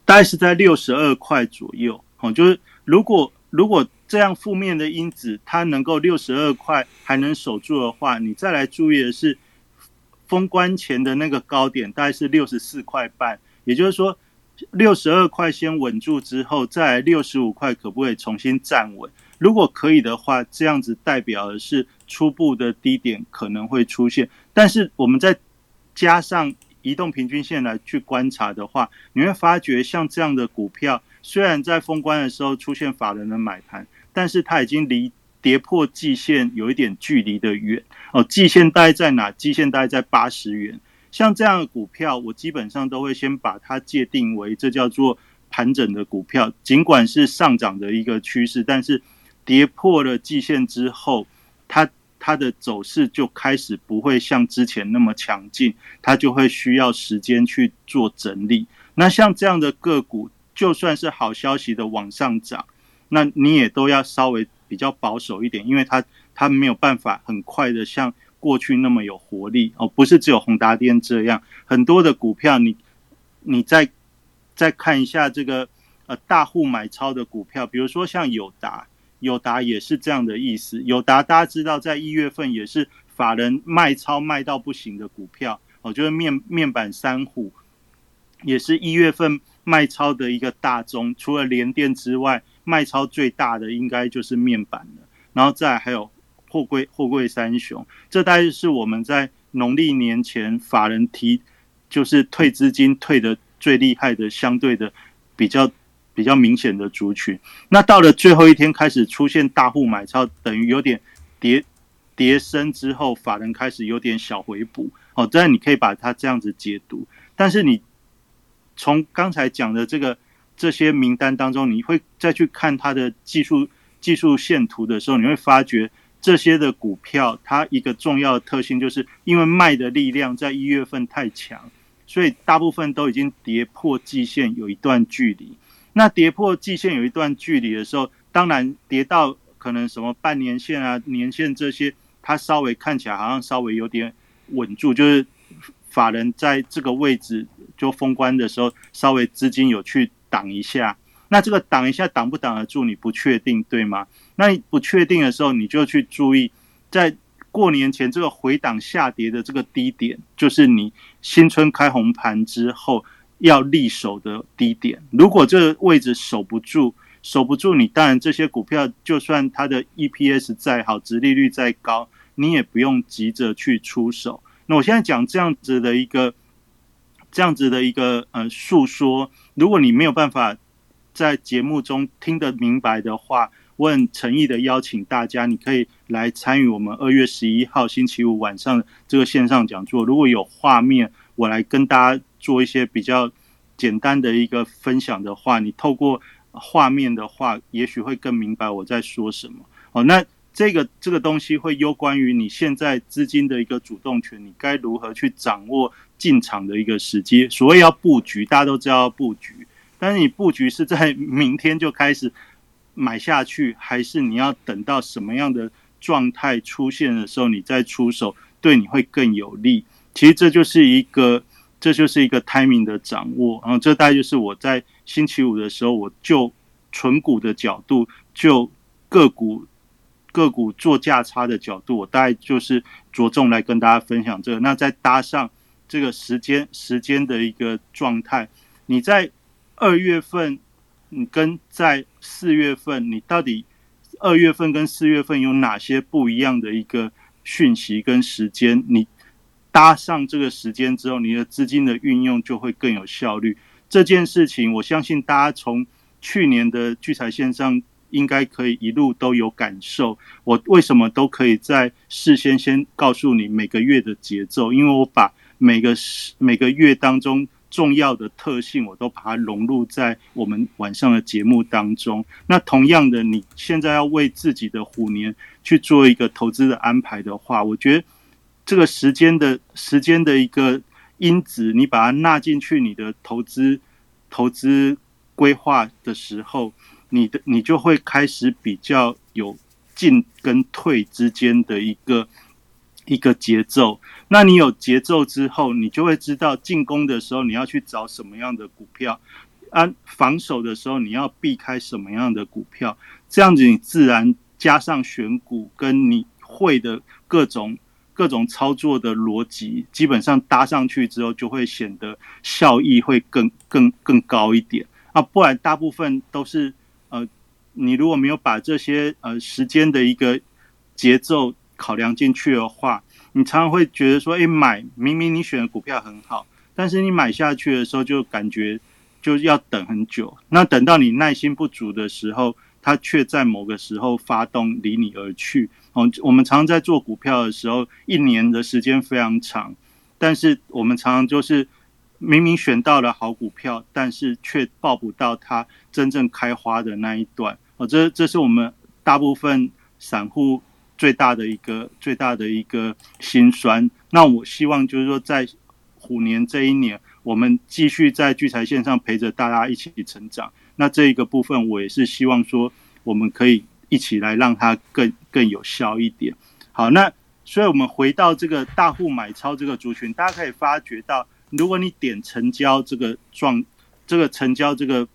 大概是在六十二块左右。哦、就是如果如果这样负面的因子它能够六十二块还能守住的话，你再来注意的是封关前的那个高点大概是六十四块半，也就是说六十二块先稳住之后，再来六十五块可不可以重新站稳，如果可以的话，这样子代表的是初步的低点可能会出现，但是我们再加上移动平均线来去观察的话，你会发觉像这样的股票虽然在封关的时候出现法人的买盘，但是它已经离跌破季线有一点距离的远哦。季线大概在哪？季线大概在八十元。像这样的股票，我基本上都会先把它界定为这叫做盘整的股票，尽管是上涨的一个趋势，但是跌破了季线之后，它它的走势就开始不会像之前那么强劲，它就会需要时间去做整理。那像这样的个股，就算是好消息的往上涨，那你也都要稍微比较保守一点，因为 它, 它没有办法很快的像过去那么有活力、哦、不是只有宏达电这样，很多的股票你你再再看一下这个、呃、大户买超的股票，比如说像友达，友达也是这样的意思。友达大家知道在一月份也是法人卖超卖到不行的股票、哦、就是 面, 面板三虎也是一月份卖超的一个大宗，除了联电之外，卖超最大的应该就是面板了，然后再还有货柜货柜三雄，这大概是我们在农历年前法人提就是退资金退的最厉害的，相对的比较比较明显的族群。那到了最后一天开始出现大户买超，等于有点跌跌升之后，法人开始有点小回补哦，当然你可以把它这样子解读，但是你。从刚才讲的这个这些名单当中，你会再去看它的技术技术线图的时候，你会发觉这些的股票它一个重要的特性就是因为卖的力量在一月份太强，所以大部分都已经跌破季线有一段距离。那跌破季线有一段距离的时候，当然跌到可能什么半年线啊、年线这些，它稍微看起来好像稍微有点稳住，就是法人在这个位置就封关的时候稍微资金有去挡一下，那这个挡一下挡不挡得住你不确定，对吗？那你不确定的时候，你就去注意在过年前这个回档下跌的这个低点，就是你新春开红盘之后要力守的低点。如果这个位置守不住守不住你当然这些股票就算它的 E P S 再好，殖利率再高，你也不用急着去出手。那我现在讲这样子的一个这样子的一个呃述说，如果你没有办法在节目中听得明白的话，我很诚意的邀请大家，你可以来参与我们二月十一号星期五晚上这个线上讲座。如果有画面，我来跟大家做一些比较简单的一个分享的话，你透过画面的话，也许会更明白我在说什么。好，那这个这个东西会攸关于你现在资金的一个主动权，你该如何去掌握进场的一个时机。所谓要布局，大家都知道要布局，但是你布局是在明天就开始买下去，还是你要等到什么样的状态出现的时候你再出手，对你会更有利。其实这就是一个这就是一个 timing 的掌握，然后这大概就是我在星期五的时候，我就纯股的角度，就个股个股做价差的角度，我大概就是着重来跟大家分享这个。那再搭上这个时间时间的一个状态，你在二月份，你跟在四月份，你到底二月份跟四月份有哪些不一样的一个讯息跟时间？你搭上这个时间之后，你的资金的运用就会更有效率。这件事情，我相信大家从去年的聚财线上，应该可以一路都有感受。我为什么都可以在事先先告诉你每个月的节奏？因为我把每个每个月当中重要的特性我都把它融入在我们晚上的节目当中。那同样的，你现在要为自己的虎年去做一个投资的安排的话，我觉得这个时间的时间的一个因子，你把它纳进去你的投资投资规划的时候，你的你就会开始比较有进跟退之间的一个一个节奏。那你有节奏之后，你就会知道进攻的时候你要去找什么样的股票，啊，防守的时候你要避开什么样的股票。这样子你自然加上选股跟你会的各种各种操作的逻辑，基本上搭上去之后，就会显得效益会更更更高一点啊。不然大部分都是呃，你如果没有把这些呃时间的一个节奏考量进去的话，你常常会觉得说，哎，买明明你选的股票很好，但是你买下去的时候就感觉就要等很久。那等到你耐心不足的时候，它却在某个时候发动离你而去。哦，我们常常在做股票的时候，一年的时间非常长，但是我们常常就是明明选到了好股票，但是却抱不到它真正开花的那一段。哦，这这是我们大部分散户最大的一个最大的一个心酸。那我希望就是说，在虎年这一年，我们继续在聚财线上陪着大家一起成长。那这一个部分，我也是希望说，我们可以一起来让它更更有效一点。好，那所以我们回到这个大户买超这个族群，大家可以发觉到，如果你点成交这个状这个成交这个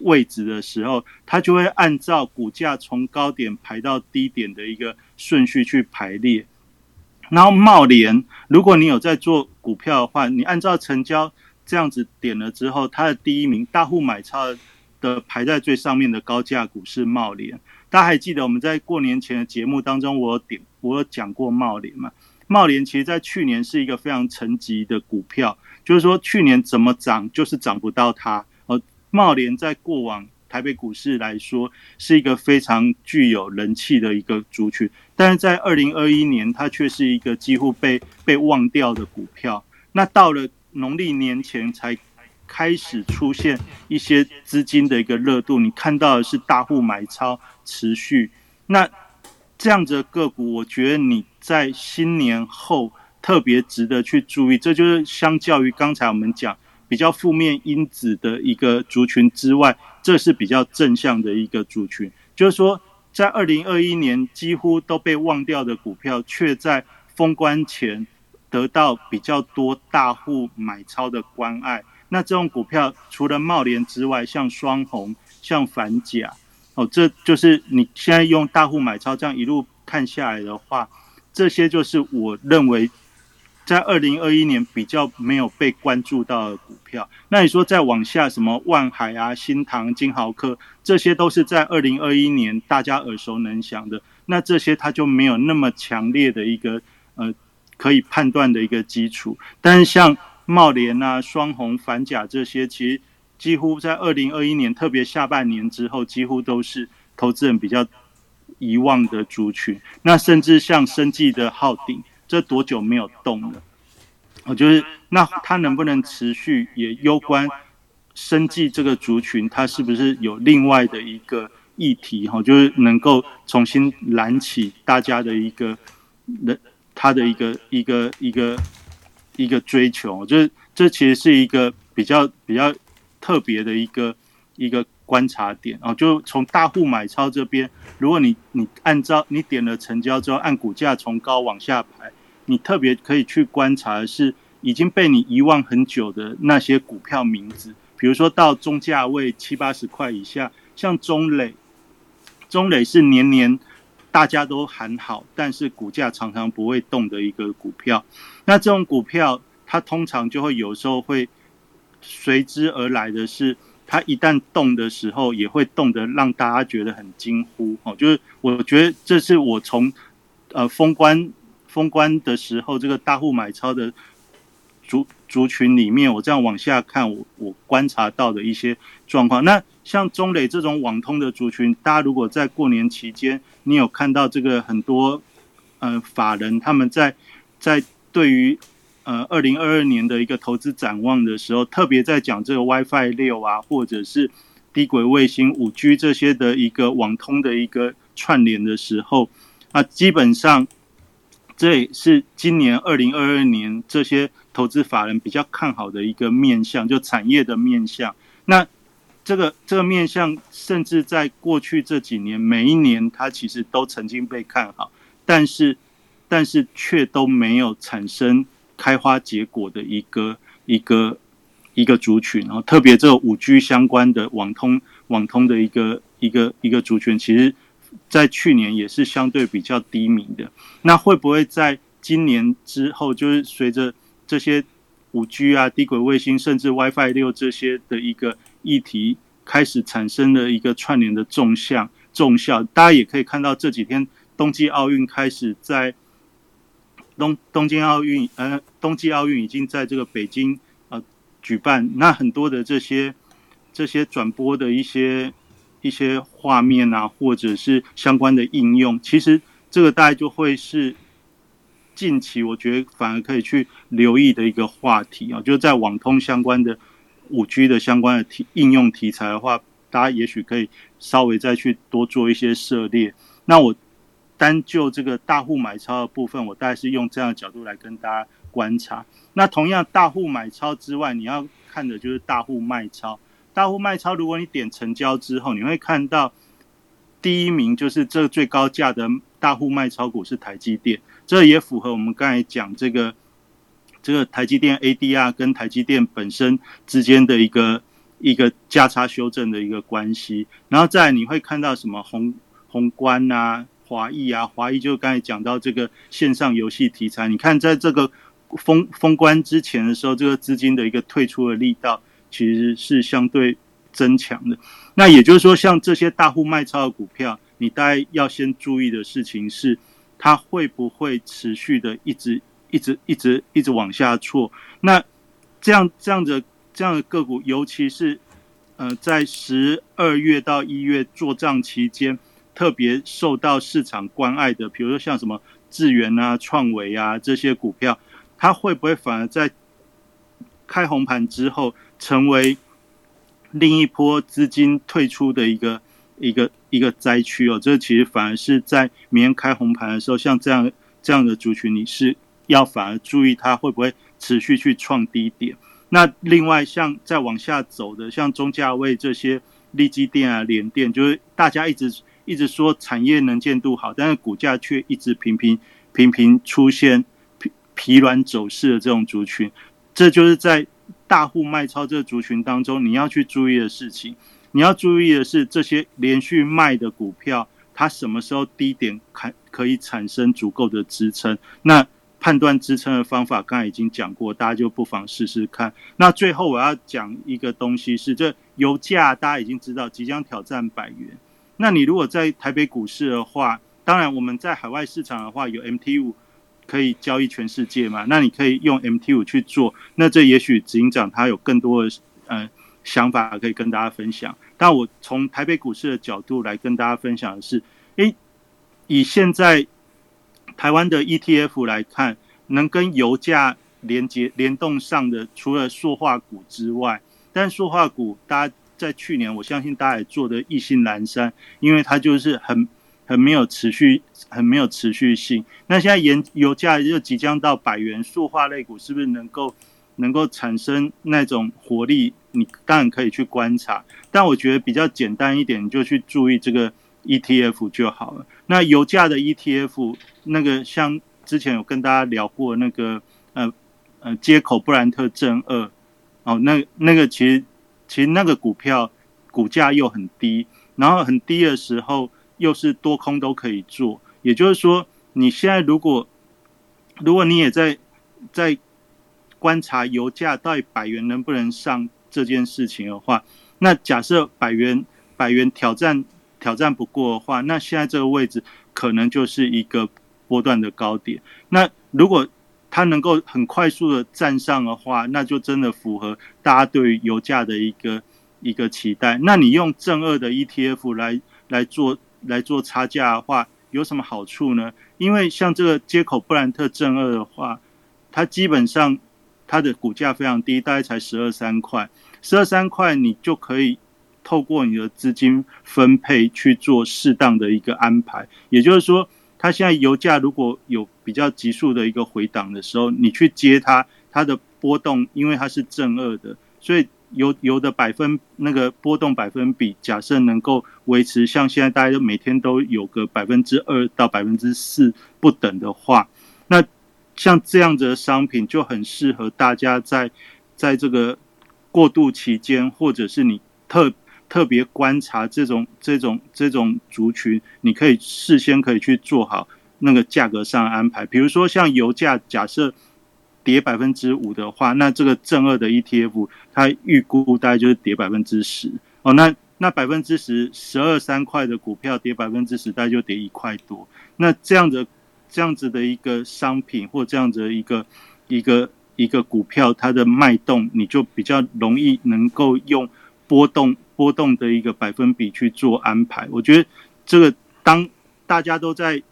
位置的时候，它就会按照股价从高点排到低点的一个顺序去排列。然后茂联，如果你有在做股票的话，你按照成交这样子点了之后，它的第一名大户买超的排在最上面的高价股是茂联。大家还记得我们在过年前的节目当中，我有点我有讲过茂联嘛？茂联其实在去年是一个非常沉寂的股票，就是说去年怎么涨就是涨不到它。茂联在过往台北股市来说是一个非常具有人气的一个族群，但是在二零二一年它却是一个几乎被被忘掉的股票。那到了农历年前才开始出现一些资金的一个热度，你看到的是大户买超持续。那这样子的个股，我觉得你在新年后特别值得去注意。这就是相较于刚才我们讲比较负面因子的一个族群之外，这是比较正向的一个族群。就是说，在二零二一年几乎都被忘掉的股票，却在封关前得到比较多大户买超的关爱。那这种股票除了茂联之外，像双红、像反甲，哦，这就是你现在用大户买超这样一路看下来的话，这些就是我认为在二零二一年比较没有被关注到的股票。那你说再往下什么万海啊、新唐、金豪科，这些都是在二零二一年大家耳熟能详的，那这些它就没有那么强烈的一个呃可以判断的一个基础。但是像茂联啊、双红、反甲这些，其实几乎在二零二一年特别下半年之后，几乎都是投资人比较遗忘的族群。那甚至像生技的浩鼎，这多久没有动了？我就是那它能不能持续，也攸关生技这个族群，它是不是有另外的一个议题，就是能够重新燃起大家的一个它的一个一个一个一个追求。就是这其实是一个比较比较特别的一个一个观察点。就从大户买超这边，如果 你, 你按照你点了成交之后，按股价从高往下排，你特别可以去观察的是已经被你遗忘很久的那些股票名字，比如说到中价位七八十块以下，像中磊，中磊是年年大家都喊好，但是股价常常不会动的一个股票。那这种股票，它通常就会有时候会随之而来的是，它一旦动的时候，也会动得让大家觉得很惊呼。哦，就是我觉得这是我从呃封关封关的时候，这个大户买超的族族群里面，我这样往下看，我我观察到的一些状况。那像中磊这种网通的族群，大家如果在过年期间，你有看到这个很多呃法人他们在在对于呃二零二二年的一个投资展望的时候，特别在讲这个 WiFi 六啊，或者是低轨卫星、五 G 这些的一个网通的一个串联的时候啊，基本上这也是今年二零二二年这些投资法人比较看好的一个面向，就产业的面向。那这个这个面向，甚至在过去这几年，每一年它其实都曾经被看好，但是但是却都没有产生开花结果的一个一个一个族群。然后特别这个五 G 相关的网通网通的一个一个一个族群，其实在去年也是相对比较低迷的。那会不会在今年之后，就是随着这些五 G 啊、低轨卫星，甚至 WiFi 六 这些的一个议题开始产生了一个串联的纵向纵效？大家也可以看到这几天冬季奥运开始在东东京奥运，呃，冬季奥运已经在这个北京呃举办。那很多的这些这些转播的一些一些画面啊，或者是相关的应用，其实这个大概就会是近期我觉得反而可以去留意的一个话题啊。就在网通相关的五 G 的相关的应用题材的话，大家也许可以稍微再去多做一些涉猎。那我单就这个大户买超的部分，我大概是用这样的角度来跟大家观察。那同样大户买超之外，你要看的就是大户卖超。大户卖超，如果你点成交之后，你会看到第一名就是这个最高价的大户卖超股是台积电，这也符合我们刚才讲这个这个台积电 A D R 跟台积电本身之间的一个一个价差修正的一个关系。然后再来你会看到什么宏宏观啊、华裔啊，华裔就刚才讲到这个线上游戏题材，你看在这个封封关之前的时候，这个资金的一个退出的力道其实是相对增强的。那也就是说，像这些大户卖超的股票，你大概要先注意的事情是，它会不会持续的一直一直一直一直往下挫？那这样这样的这样的个股，尤其是呃在十二月到一月做账期间，特别受到市场关爱的，比如说像什么智原啊、创维啊这些股票，它会不会反而在开红盘之后，成为另一波资金退出的一个一个一个灾区哦？这其实反而是在明天开红盘的时候，像这样这样的族群，你是要反而注意它会不会持续去创低点。那另外像再往下走的，像中价位这些力积电啊、联电，就是大家一直。一直说产业能见度好，但是股价却一直频频频频出现疲疲软走势的这种族群，这就是在大户卖超这个族群当中你要去注意的事情。你要注意的是这些连续卖的股票，它什么时候低点可以产生足够的支撑？那判断支撑的方法刚才已经讲过，大家就不妨试试看。那最后我要讲一个东西是，这油价大家已经知道即将挑战百元。那你如果在台北股市的话，当然我们在海外市场的话有 M T 五 可以交易全世界嘛，那你可以用 M T 五 去做，那这也许执行长他有更多的呃想法可以跟大家分享。但我从台北股市的角度来跟大家分享的是，诶，以现在台湾的 E T F 来看，能跟油价连接联动上的，除了塑化股之外，但塑化股大家在去年我相信大家也做的意兴阑珊，因为它就是很很没有持续很没有持续性。那现在油价就即将到百元，塑化类股是不是能够能够产生那种活力，你当然可以去观察，但我觉得比较简单一点，你就去注意这个 E T F 就好了。那油价的 E T F 那个像之前有跟大家聊过那个呃呃接口布兰特正二哦，那那个其实其实那个股票股价又很低，然后很低的时候又是多空都可以做。也就是说，你现在如果如果你也在在观察油价到底百元能不能上这件事情的话，那假设百元百元挑战挑战不过的话，那现在这个位置可能就是一个波段的高点。那如果它能够很快速的站上的话，那就真的符合大家对于油价的一个一个期待。那你用正二的 E T F 来来做来做差价的话，有什么好处呢？因为像这个接口布兰特正二的话，它基本上它的股价非常低，大概才十二三块，十二三块你就可以透过你的资金分配去做适当的一个安排。也就是说它现在油价如果有比较急速的一个回档的时候，你去接它，它的波动因为它是正二的，所以油油的百分那个波动百分比，假设能够维持像现在大家每天都有个百分之二到百分之四不等的话，那像这样子的商品就很适合大家在在这个过渡期间，或者是你特特别观察这种这种这种族群，你可以事先可以去做好那个价格上的安排。比如说像油价，假设跌 百分之五 的话，那这个正二的 E T F 它预估大概就是跌 百分之十、哦、那那 百分之十 十二三块的股票跌 百分之十 大概就跌一块多，那这样的这样子的一个商品或这样子的一个一个一个股票，它的脉动你就比较容易能够用波动波动的一个百分比去做安排。我觉得这个当大家都在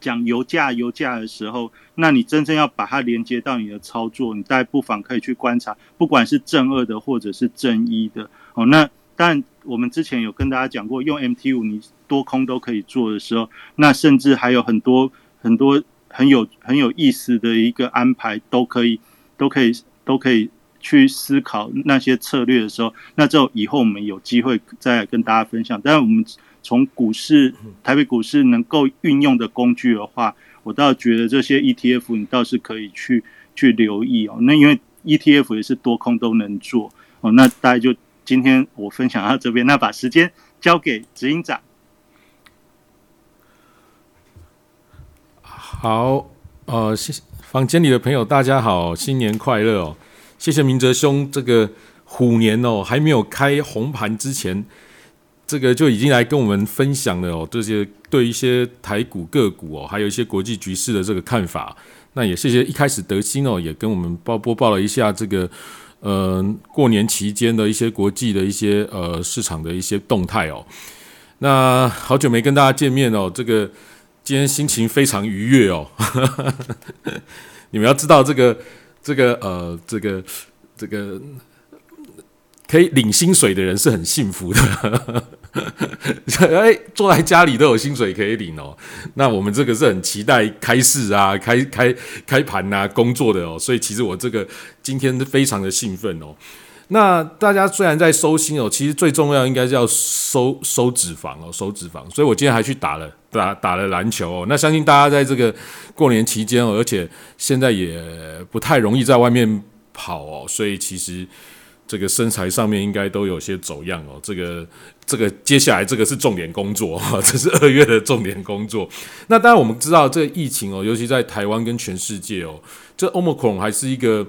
讲油价油价的时候，那你真正要把它连接到你的操作，你大概不妨可以去观察，不管是正二的或者是正一的、哦、那当然我们之前有跟大家讲过，用 M T 五 你多空都可以做的时候，那甚至还有很多很多很有很有意思的一个安排都可以都可以都可以去思考那些策略的时候，那之后以后我们有机会再来跟大家分享。但是我们从股市台北股市能够运用的工具的话，我倒觉得这些 E T F 你倒是可以去去留意哦。那因为 E T F 也是多空都能做哦。那大概就今天我分享到这边，那把时间交给执行长。好，呃，房间里的朋友大家好，新年快乐哦！谢谢明哲兄，这个虎年哦还没有开红盘之前，这个就已经来跟我们分享了哦，这些对一些台股个股哦，还有一些国际局势的这个看法。那也谢谢一开始德兴哦，也跟我们播播报了一下这个呃过年期间的一些国际的一些呃市场的一些动态哦。那好久没跟大家见面哦，这个今天心情非常愉悦哦。你们要知道这个。这个呃，这个这个可以领薪水的人是很幸福的。哎，坐在家里都有薪水可以领哦。那我们这个是很期待开市啊、开开开盘啊、工作的哦。所以其实我这个今天非常的兴奋哦。那大家虽然在收心哦，其实最重要应该是要收收脂肪哦，收脂肪。所以我今天还去打了打打了篮球哦。那相信大家在这个过年期间哦，而且现在也不太容易在外面跑哦，所以其实这个身材上面应该都有些走样哦。这个这个接下来这个是重点工作哦，这是二月的重点工作。那当然我们知道这个疫情哦，尤其在台湾跟全世界哦，这 O M I C R O N 还是一个。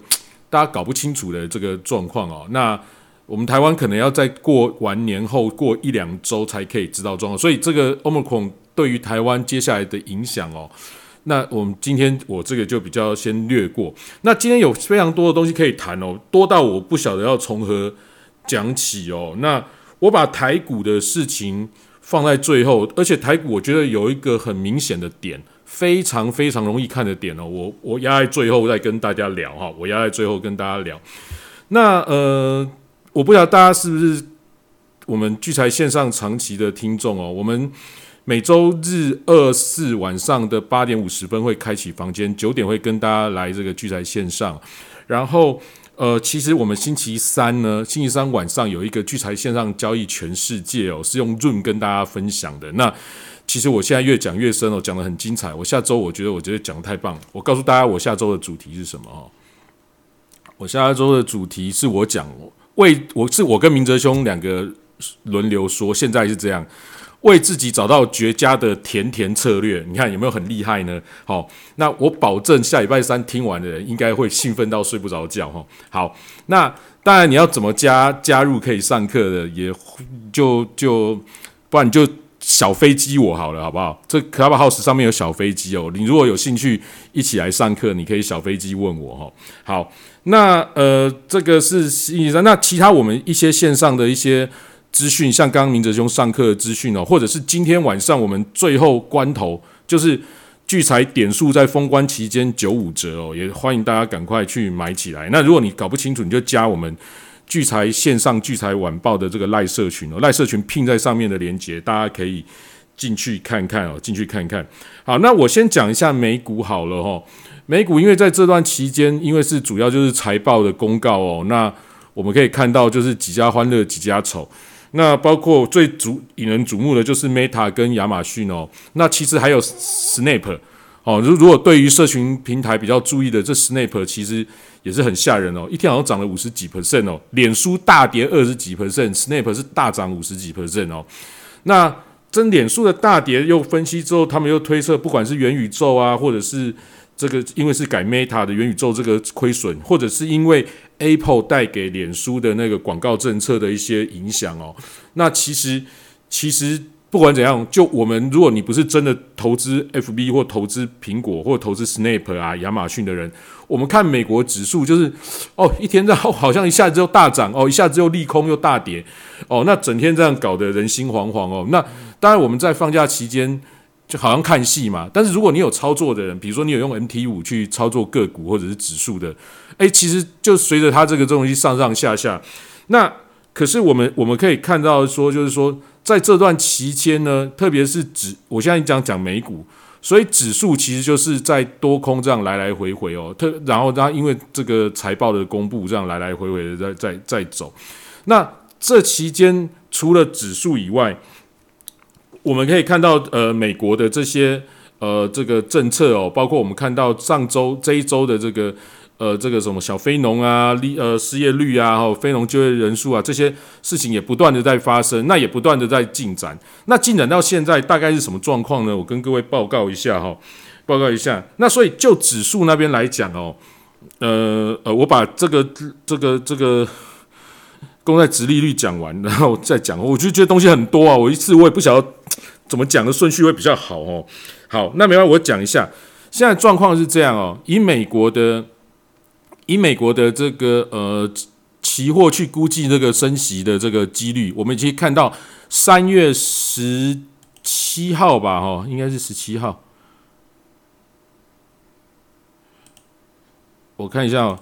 大家搞不清楚的这个状况哦，那我们台湾可能要再过完年后过一两周才可以知道状况，所以这个 Omicron 对于台湾接下来的影响哦，那我们今天我这个就比较先略过。那今天有非常多的东西可以谈哦，多到我不晓得要从何讲起哦。那我把台股的事情放在最后，而且台股我觉得有一个很明显的点。非常非常容易看的点哦，我我压在最后再跟大家聊哈，我压在最后跟大家聊。那呃，我不晓得大家是不是我们聚财线上长期的听众哦，我们每周日二四晚上的八点五十分会开启房间，九点会跟大家来这个聚财线上，然后。呃，其实我们星期三呢，星期三晚上有一个聚财线上交易全世界哦，是用 Zoom 跟大家分享的。那其实我现在越讲越深哦，讲得很精彩。我下周我觉得我觉得讲得太棒了。我告诉大家我下周的主题是什么哦？我下周的主题是我讲为我是我跟明哲兄两个轮流说，现在是这样，为自己找到绝佳的甜甜策略。你看有没有很厉害呢？好、哦，那我保证下礼拜三听完的人应该会兴奋到睡不着觉哈、哦。好，那当然你要怎么加加入可以上课的，也就就不然你就小飞机我好了，好不好？这 Clubhouse 上面有小飞机哦，你如果有兴趣一起来上课，你可以小飞机问我哈、哦。好，那呃这个是那其他我们一些线上的一些。资讯像刚刚明哲兄上课的资讯哦，或者是今天晚上我们最后关头，就是聚财点数在封关期间九五折哦，也欢迎大家赶快去买起来。那如果你搞不清楚，你就加我们聚财线上聚财晚报的这个赖社群哦，赖社群拼在上面的连结，大家可以进去看看哦，进去看看。好，那我先讲一下美股好了哦。美股因为在这段期间，因为是主要就是财报的公告哦，那我们可以看到就是几家欢乐几家愁。那包括最引人瞩目的就是 Meta 跟亚马逊哦，那其实还有 Snap 哦，如果对于社群平台比较注意的，这 Snap 其实也是很吓人哦，一天好像涨了五十几 percent 哦，脸书大跌二十几 percent，Snap 是大涨五十几 percent 哦。那这脸书的大跌又分析之后，他们又推测，不管是元宇宙啊，或者是这个因为是改 Meta 的元宇宙这个亏损，或者是因为 Apple 带给脸书的那个广告政策的一些影响哦。那其实其实不管怎样，就我们如果你不是真的投资 F B 或投资苹果或投资 Snap 啊亚马逊的人，我们看美国指数就是哦一天这样、哦、好像一下子又大涨哦，一下子又利空又大跌哦，那整天这样搞得人心惶惶哦。那当然我们在放假期间。就好像看戏嘛，但是如果你有操作的人，比如说你有用 M T 五 去操作个股或者是指数的，哎，其实就随着它这个东西上上下下。那可是我们我们可以看到说，就是说在这段期间呢，特别是指我现在讲讲美股，所以指数其实就是在多空这样来来回回哦，特然后它因为这个财报的公布这样来来回回的在在在走。那这期间除了指数以外，我们可以看到，呃，美国的这些呃这个政策哦，包括我们看到上周这一周的这个呃这个什么小非农啊、呃失业率啊、哦、非农就业人数啊这些事情也不断的在发生，那也不断的在进展。那进展到现在大概是什么状况呢？我跟各位报告一下哈、哦，报告一下。那所以就指数那边来讲哦，呃呃，我把这个这个这个。公债殖利率讲完，然后再讲，我就觉得东西很多啊，我一次我也不晓得怎么讲的顺序会比较好哦。好，那没关系，我讲一下，现在状况是这样哦，以美国的以美国的这个呃期货去估计这个升息的这个几率，我们其实看到三月十七号吧，哈，应该是十七号，我看一下哦。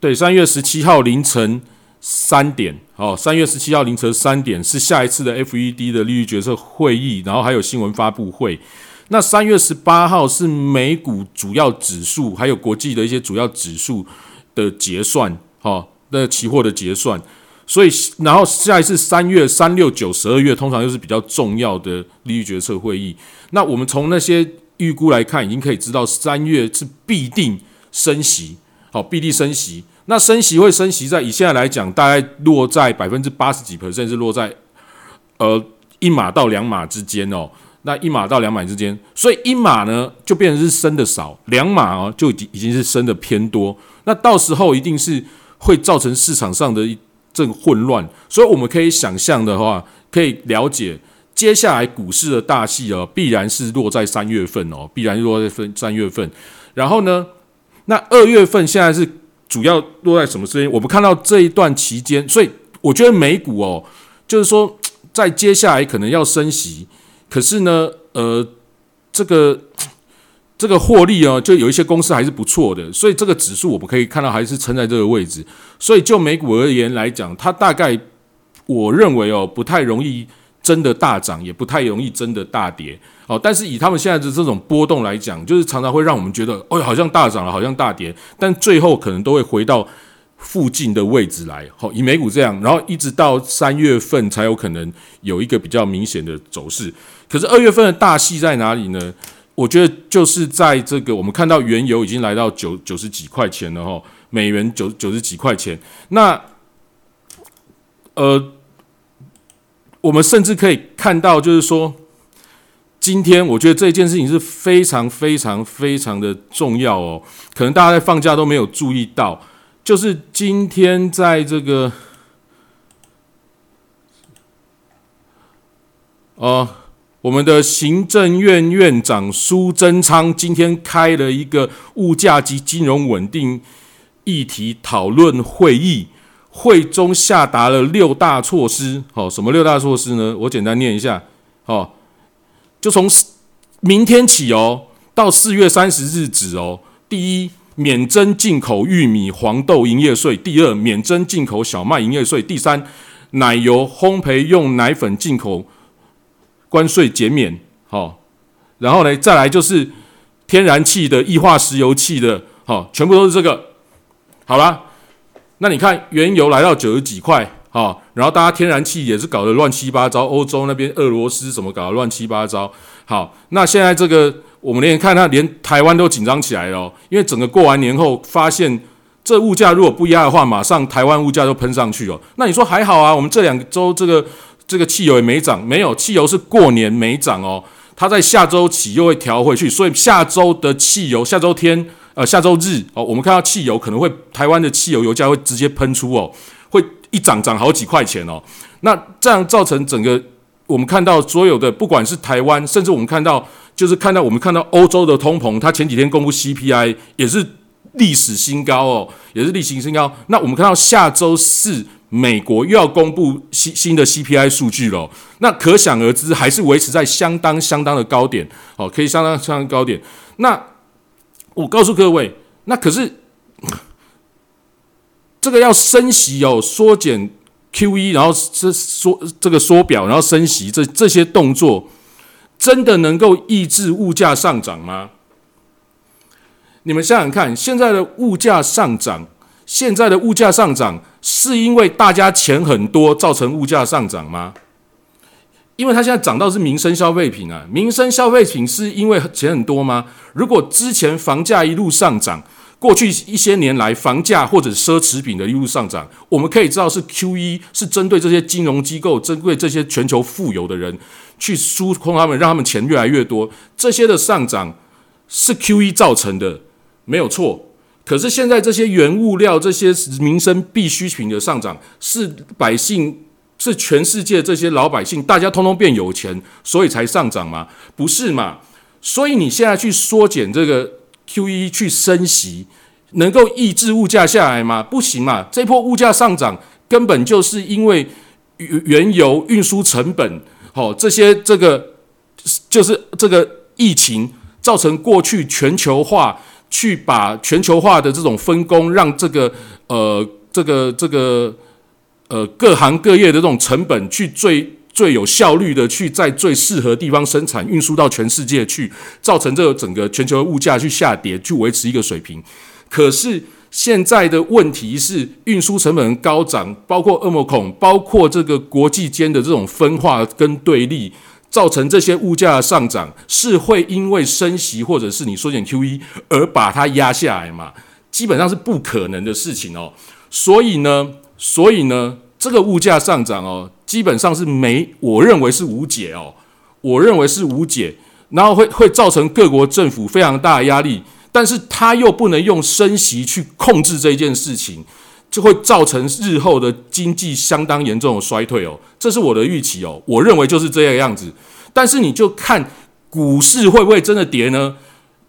对，三月十七号凌晨三点，哦，三月十七号凌晨三点是下一次的 F E D 的利率决策会议，然后还有新闻发布会。那三月十八号是美股主要指数，还有国际的一些主要指数的结算，哦，那期货的结算。所以，然后下一次三月三六九十二月，通常又是比较重要的利率决策会议。那我们从那些预估来看，已经可以知道三月是必定升息，好、哦，必定升息。那升息会升息在以现在来讲，大概落在百分之八十几 percent 是落在呃一码到两码之间哦。那一码到两码之间，所以一码呢就变成是升的少，两码哦就已经是升的偏多。那到时候一定是会造成市场上的一阵混乱，所以我们可以想象的话，可以了解接下来股市的大戏哦，必然是落在三月份哦，必然落在三月份。然后呢，那二月份现在是。主要落在什么时间？我们看到这一段期间，所以我觉得美股哦，就是说在接下来可能要升息，可是呢，呃，这个这个获利哦，就有一些公司还是不错的，所以这个指数我们可以看到还是撑在这个位置。所以就美股而言来讲，它大概我认为哦，不太容易真的大涨，也不太容易真的大跌哦。但是以他们现在的这种波动来讲，就是常常会让我们觉得，哦，好像大涨了，好像大跌，但最后可能都会回到附近的位置来。好、哦，以美股这样，然后一直到三月份才有可能有一个比较明显的走势。可是二月份的大戏在哪里呢？我觉得就是在这个，我们看到原油已经来到九九十几块钱了哦，美元九九十几块钱。那，呃。我们甚至可以看到，就是说，今天我觉得这件事情是非常非常非常的重要哦。可能大家在放假都没有注意到，就是今天在这个，呃，我们的行政院院长苏贞昌今天开了一个物价及金融稳定议题讨论会议。会中下达了六大措施，好，什么六大措施呢？我简单念一下，好，就从明天起哦，到四月三十日止哦，第一，免征进口玉米、黄豆营业税；第二，免征进口小麦营业税；第三，奶油、烘焙用奶粉进口关税减免。哦，然后呢，再来就是天然气的、液化石油气的，哦，全部都是这个。好啦，那你看原油来到九十几块，哦，然后大家天然气也是搞得乱七八糟，欧洲那边俄罗斯什么搞得乱七八糟。好，那现在这个我们连看它连台湾都紧张起来了，哦，因为整个过完年后发现这物价如果不压的话，马上台湾物价就喷上去了，哦。那你说还好啊？我们这两周这个这个汽油也没涨，没有，汽油是过年没涨哦。它在下周起又会调回去，所以下周的汽油，下周天，呃，下周日哦，我们看到汽油可能会，台湾的汽油油价会直接喷出哦，会一涨涨好几块钱哦。那这样造成整个我们看到所有的，不管是台湾，甚至我们看到就是看到我们看到欧洲的通膨，它前几天公布 C P I 也是历史新高哦，也是历史新高。那我们看到下周四，美国又要公布新的 C P I 数据了，哦，那可想而知还是维持在相当相当的高点，哦，可以相当相当高点。那我告诉各位，那可是这个要升息哦，缩减 Q E， 然后这缩这个缩表，然后升息，这这些动作真的能够抑制物价上涨吗？你们想想看，现在的物价上涨。现在的物价上涨是因为大家钱很多造成物价上涨吗？因为它现在涨到是民生消费品啊，民生消费品是因为钱很多吗？如果之前房价一路上涨，过去一些年来房价或者奢侈品的一路上涨，我们可以知道是 Q E 是针对这些金融机构，针对这些全球富有的人去纾困他们，让他们钱越来越多，这些的上涨是 Q E 造成的，没有错。可是现在这些原物料、这些民生必需品的上涨，是百姓、是全世界这些老百姓，大家通通变有钱，所以才上涨吗？不是嘛？所以你现在去缩减这个 Q E 去升息，能够抑制物价下来吗？不行嘛！这波物价上涨根本就是因为原油、运输成本，好，哦，这些这个就是这个疫情造成过去全球化。去把全球化的这种分工，让这个呃这个这个呃各行各业的这种成本去最最有效率的去在最适合的地方生产，运输到全世界去，造成这个整个全球的物价去下跌，去维持一个水平。可是现在的问题是运输成本高涨，包括O M I C R O N，包括这个国际间的这种分化跟对立。造成这些物价的上涨，是会因为升息或者是你缩减 Q E 而把它压下来嘛？基本上是不可能的事情哦。所以呢，所以呢，这个物价上涨哦，基本上是没，我认为是无解哦，我认为是无解，然后会会造成各国政府非常大的压力，但是他又不能用升息去控制这件事情。就会造成日后的经济相当严重的衰退哦，这是我的预期哦，我认为就是这个样子。但是你就看股市会不会真的跌呢？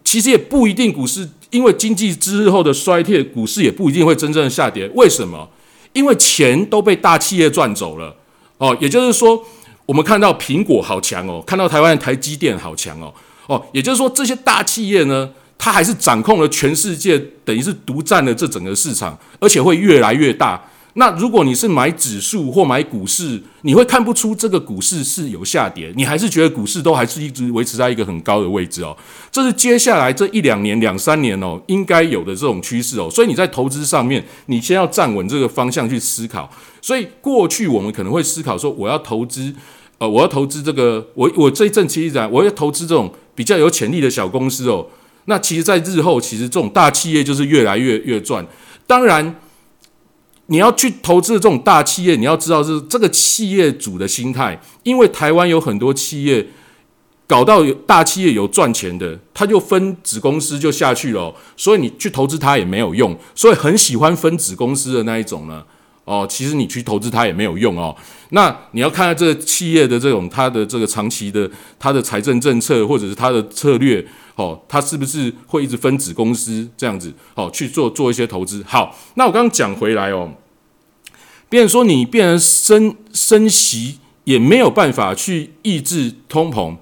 其实也不一定，股市因为经济之后的衰退，股市也不一定会真正的下跌。为什么？因为钱都被大企业赚走了哦，也就是说，我们看到苹果好强哦，看到台湾的台积电好强哦哦，也就是说这些大企业呢。它还是掌控了全世界，等于是独占了这整个市场，而且会越来越大。那如果你是买指数或买股市，你会看不出这个股市是有下跌，你还是觉得股市都还是一直维持在一个很高的位置哦。这是接下来这一两年、两三年哦，应该有的这种趋势哦。所以你在投资上面，你先要站稳这个方向去思考。所以过去我们可能会思考说，我要投资，呃，我要投资这个，我我这一阵期一直我要投资这种比较有潜力的小公司哦。那其实，在日后，其实这种大企业就是越来越越赚。当然，你要去投资这种大企业，你要知道是这个企业主的心态，因为台湾有很多企业搞到大企业有赚钱的，他就分子公司就下去了哦，所以你去投资它也没有用。所以很喜欢分子公司的那一种呢，哦，其实你去投资它也没有用哦。那你要看这个企业的这种它的这个长期的它的财政政策或者是它的策略。哦，他是不是会一直分子公司这样子？哦，去做做一些投资。好，那我刚刚讲回来哦，别人说你变成升升息也没有办法去抑制通膨，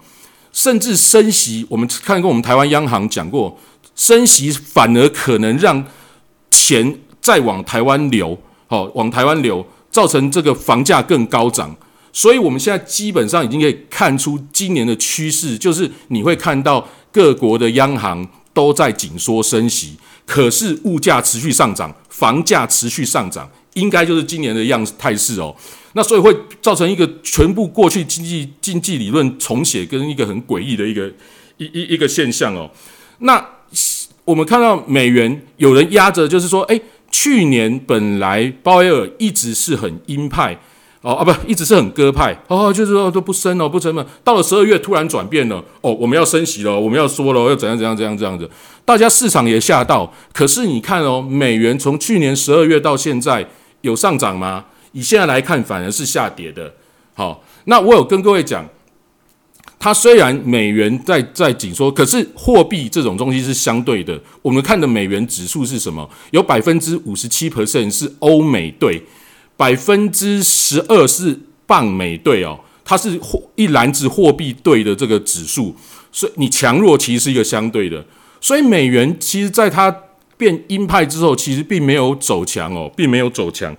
甚至升息，我们看过我们台湾央行讲过，升息反而可能让钱再往台湾流，哦，往台湾流，造成这个房价更高涨。所以我们现在基本上已经可以看出今年的趋势，就是你会看到各国的央行都在紧缩升息，可是物价持续上涨，房价持续上涨，应该就是今年的样态势哦。那所以会造成一个全部过去经济经济理论重写，跟一个很诡异的一个一一一个现象哦。那我们看到美元有人压着，就是说，哎，去年本来鲍威尔一直是很鹰派哦，啊不，一直是很鸽派哦，就是说都不升哦，不升了。到了十二月突然转变了，哦，我们要升息了，我们要说了，要怎样怎样怎样这样子，大家市场也吓到。可是你看哦，美元从去年十二月到现在。有上涨吗？以现在来看，反而是下跌的。好，那我有跟各位讲，它虽然美元在在紧缩，可是货币这种东西是相对的。我们看的美元指数是什么？有 百分之五十七 是欧美兑， 百分之十二 是镑美兑哦。它是一篮子货币兑的这个指数，所以你强弱其实是一个相对的。所以美元其实在它变鹰派之后，其实并没有走强哦，并没有走强。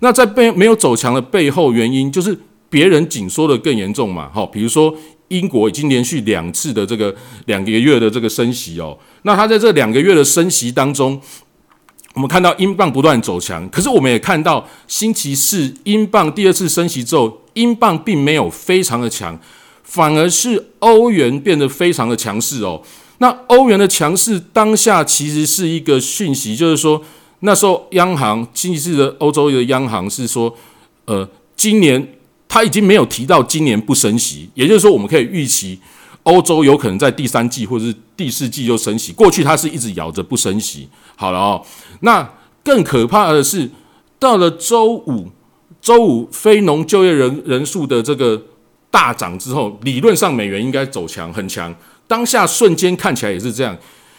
那在没有走强的背后原因，就是别人紧缩的更严重嘛。好，比如说英国已经连续两次的这个两个月的这个升息哦。那他在这两个月的升息当中，我们看到英镑不断走强，可是我们也看到星期四英镑第二次升息之后，英镑并没有非常的强，反而是欧元变得非常的强势哦。那欧元的强势当下其实是一个讯息，就是说那时候央行，近期的欧洲的央行是说，呃，今年他已经没有提到今年不升息，也就是说我们可以预期欧洲有可能在第三季或者是第四季就升息。过去他是一直咬着不升息。好了哦，那更可怕的是到了周五，周五非农就业人人数的这个大涨之后，理论上美元应该走强，很强。当下瞬间看起来也是这样，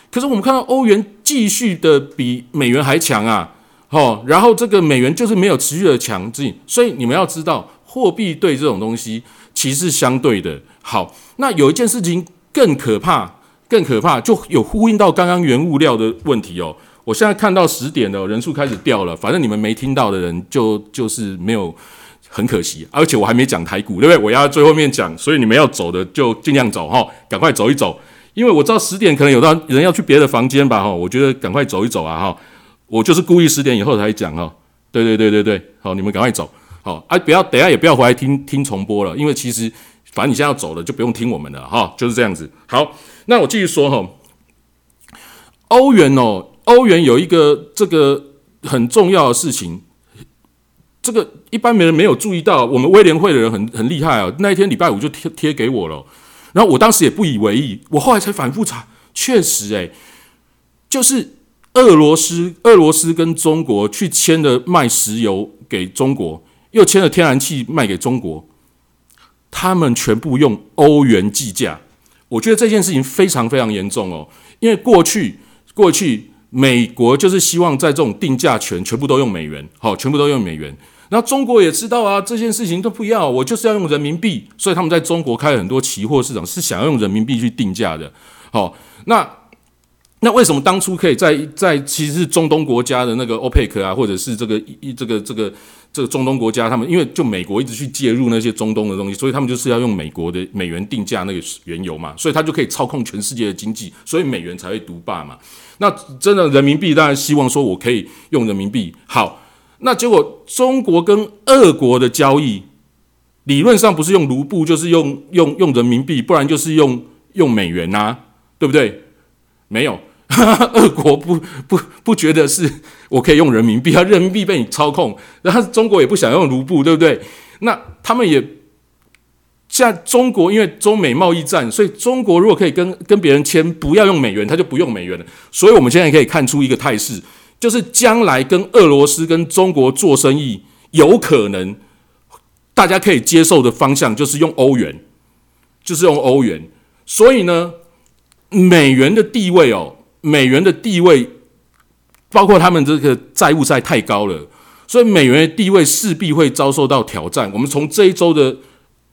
可是我们看到欧元继续的比美元还强啊，哦，然后这个美元就是没有持续的强劲，所以你们要知道，货币对这种东西其实是相对的。好，那有一件事情更可怕，更可怕，就有呼应到刚刚原物料的问题哦。我现在看到十点了，人数开始掉了，反正你们没听到的人就就是没有。很可惜，而且我还没讲台股，对不对？我要最后面讲，所以你们要走的就尽量走哈，赶快走一走，因为我知道十点可能有到人要去别的房间吧哈，我觉得赶快走一走啊哈，我就是故意十点以后才讲哈，对对对对对，好，你们赶快走，好啊，不要等一下也不要回来听听重播了，因为其实反正你现在要走了就不用听我们了哈，就是这样子。好，那我继续说哈，欧元哦，欧元有一个这个很重要的事情。这个一般没人没有注意到，我们威廉会的人很很厉害啊！那一天礼拜五就贴贴给我了，然后我当时也不以为意，我后来才反复查，确实哎，就是俄罗斯俄罗斯跟中国去签了卖石油给中国，又签了天然气卖给中国，他们全部用欧元计价。我觉得这件事情非常非常严重哦，因为过去过去。美国就是希望在这种定价权全部都用美元，好，全部都用美元。那中国也知道啊，这件事情都不要，我就是要用人民币，所以他们在中国开了很多期货市场，是想要用人民币去定价的。好，那那为什么当初可以在在其实是中东国家的那个 OPEC 啊，或者是这个这个这个这个中东国家，他们因为就美国一直去介入那些中东的东西，所以他们就是要用美国的美元定价那个原油嘛，所以他就可以操控全世界的经济，所以美元才会独霸嘛。那真的人民币当然希望说我可以用人民币。好，那结果中国跟俄国的交易理论上不是用卢布就是用用用人民币，不然就是用用美元啊，对不对？没有。俄国不不不觉得是我可以用人民币，他人民币被你操控，然后中国也不想用卢布，对不对？那他们也像中国，因为中美贸易战，所以中国如果可以跟跟别人签不要用美元，他就不用美元了。所以我们现在可以看出一个态势，就是将来跟俄罗斯跟中国做生意，有可能大家可以接受的方向就是用欧元，就是用欧元。所以呢，美元的地位哦。美元的地位，包括他们这个债务实在太高了，所以美元的地位势必会遭受到挑战。我们从这一周的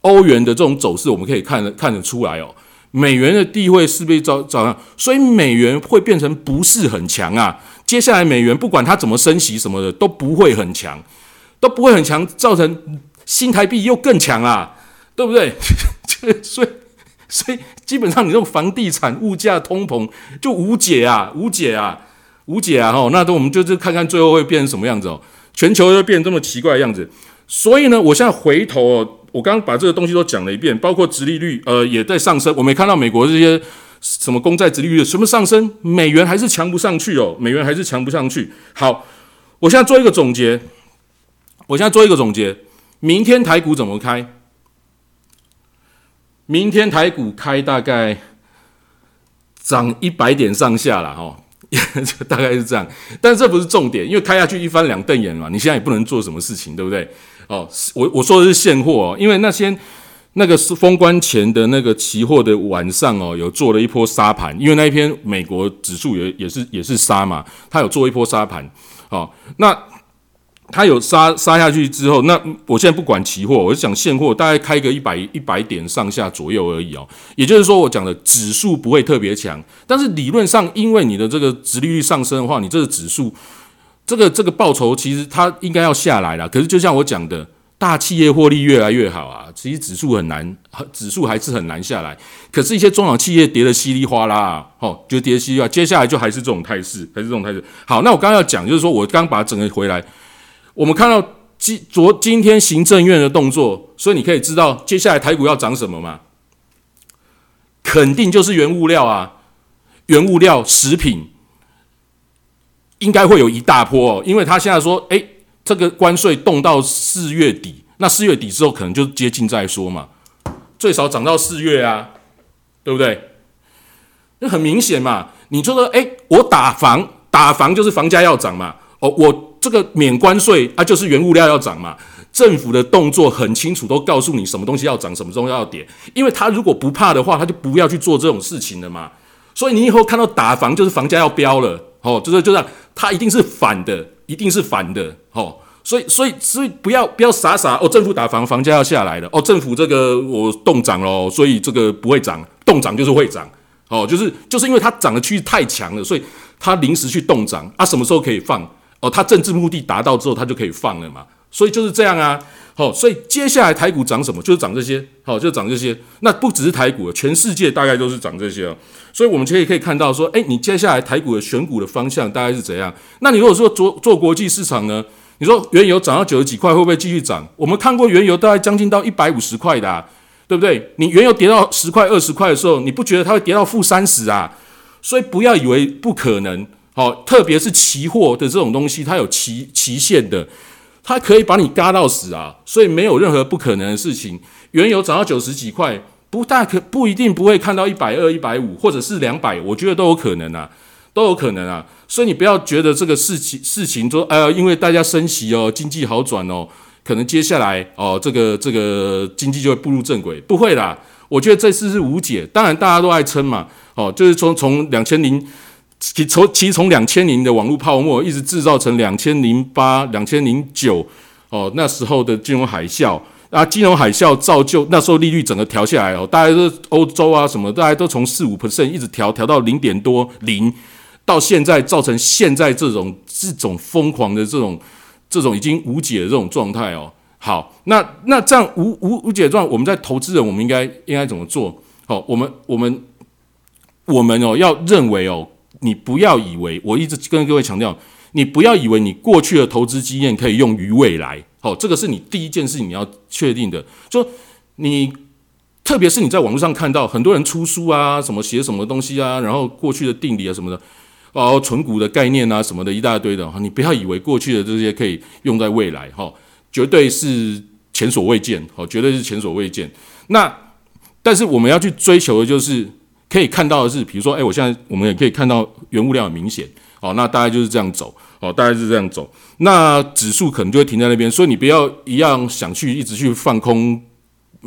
欧元的这种走势，我们可以看得看得出来哦。美元的地位是被找找上，所以美元会变成不是很强啊。接下来美元不管它怎么升息什么的，都不会很强，都不会很强，造成新台币又更强啊，对不对？所以，所以基本上你这种房地产、物价、通膨就无解啊，无解啊，无解啊！哈，那都我们就是看看最后会变成什么样子哦，全球会变成这么奇怪的样子。所以呢，我现在回头哦。我刚刚把这个东西都讲了一遍，包括殖利率，呃，也在上升。我没看到美国这些什么公债殖利率什么上升，美元还是强不上去哦，美元还是强不上去。好，我现在做一个总结，我现在做一个总结，明天台股怎么开？明天台股开大概涨一百点上下啦，哈，大概是这样。但是这不是重点，因为开下去一翻两瞪眼嘛，你现在也不能做什么事情，对不对？哦，我我说的是现货哦，因为那些那个是封关前的那个期货的晚上哦，有做了一波杀盘，因为那一篇美国指数也也是也是杀嘛，他有做一波杀盘，哦，那他有杀杀下去之后，那我现在不管期货，我就讲现货，大概开个一百一百点上下左右而已哦，也就是说我讲的指数不会特别强，但是理论上因为你的这个殖利率上升的话，你这个指数。这个这个报酬其实它应该要下来啦，可是就像我讲的，大企业获利越来越好啊，其实指数很难，指数还是很难下来。可是，一些中小企业跌得稀里哗啦、啊，哦，就跌稀里哗啦，接下来就还是这种态势，还是这种态势。好，那我刚刚要讲，就是说我刚把它整个回来，我们看到今昨今天行政院的动作，所以你可以知道接下来台股要涨什么嘛？肯定就是原物料啊，原物料、食品。应该会有一大波哦，因为他现在说，哎，这个关税动到四月底，那四月底之后可能就接近再说嘛，最少涨到四月啊，对不对？那很明显嘛，你就说，哎，我打房，打房就是房价要涨嘛，哦，我这个免关税啊，就是原物料要涨嘛，政府的动作很清楚，都告诉你什么东西要涨，什么东西要跌，因为他如果不怕的话，他就不要去做这种事情了嘛，所以你以后看到打房就是房价要飙了。哦，就是就这样，它一定是反的，一定是反的，哦，所以所以所以不要不要傻傻哦，政府打房，房价要下来了哦，政府这个我动涨喽，所以这个不会涨，动涨就是会涨，哦，就是就是因为它涨的趋势太强了，所以它临时去动涨，啊，什么时候可以放？哦，它政治目的达到之后，它就可以放了嘛，所以就是这样啊，哦，所以接下来台股涨什么？就是涨这些，哦，就涨这些，那不只是台股，全世界大概都是涨这些哦。所以我们其实也可以看到说，哎，你接下来台股的选股的方向大概是怎样？那你如果说做做国际市场呢？你说原油涨到九十几块，会不会继续涨？我们看过原油大概将近到一百五十块的、啊，对不对？你原油跌到十块、二十块的时候，你不觉得它会跌到负三十啊？所以不要以为不可能，好、哦，特别是期货的这种东西，它有期期限的，它可以把你嘎到死啊！所以没有任何不可能的事情。原油涨到九十几块。不大可不一定不会看到一百二、一百五，或者是两百，我觉得都有可能啊，都有可能啊。所以你不要觉得这个事情事情说，呃，因为大家升息哦，经济好转哦，可能接下来哦，这个这个经济就会步入正轨，不会啦。我觉得这次是无解，当然大家都爱撑嘛，哦，就是从从两千零，其实从两千零的网络泡沫一直制造成两千零八、两千零九，哦，那时候的金融海啸。啊，金融海啸造就那时候利率整个调下来哦，大家都欧洲啊什么，大家都从四五 percent 一直调调到零点多零，到现在造成现在这种这种疯狂的这种这种已经无解的这种状态哦。好，那那这样无无无解状，我们在投资人我们应该应该怎么做？好、哦，我们我们我们哦要认为哦，你不要以为我一直跟各位强调，你不要以为你过去的投资经验可以用于未来。好、哦，这个是你第一件事你要确定的，就你，特别是你在网络上看到很多人出书啊，什么写什么东西啊，然后过去的定理啊什么的，哦，存股的概念啊什么的一大堆的，你不要以为过去的这些可以用在未来，哈、哦，绝对是前所未见，哦，绝对是前所未见。那但是我们要去追求的就是可以看到的是，比如说，哎，我现在我们也可以看到原物料很明显，哦，那大概就是这样走。哦，大概是这样走，那指数可能就会停在那边，所以你不要一样想去一直去放空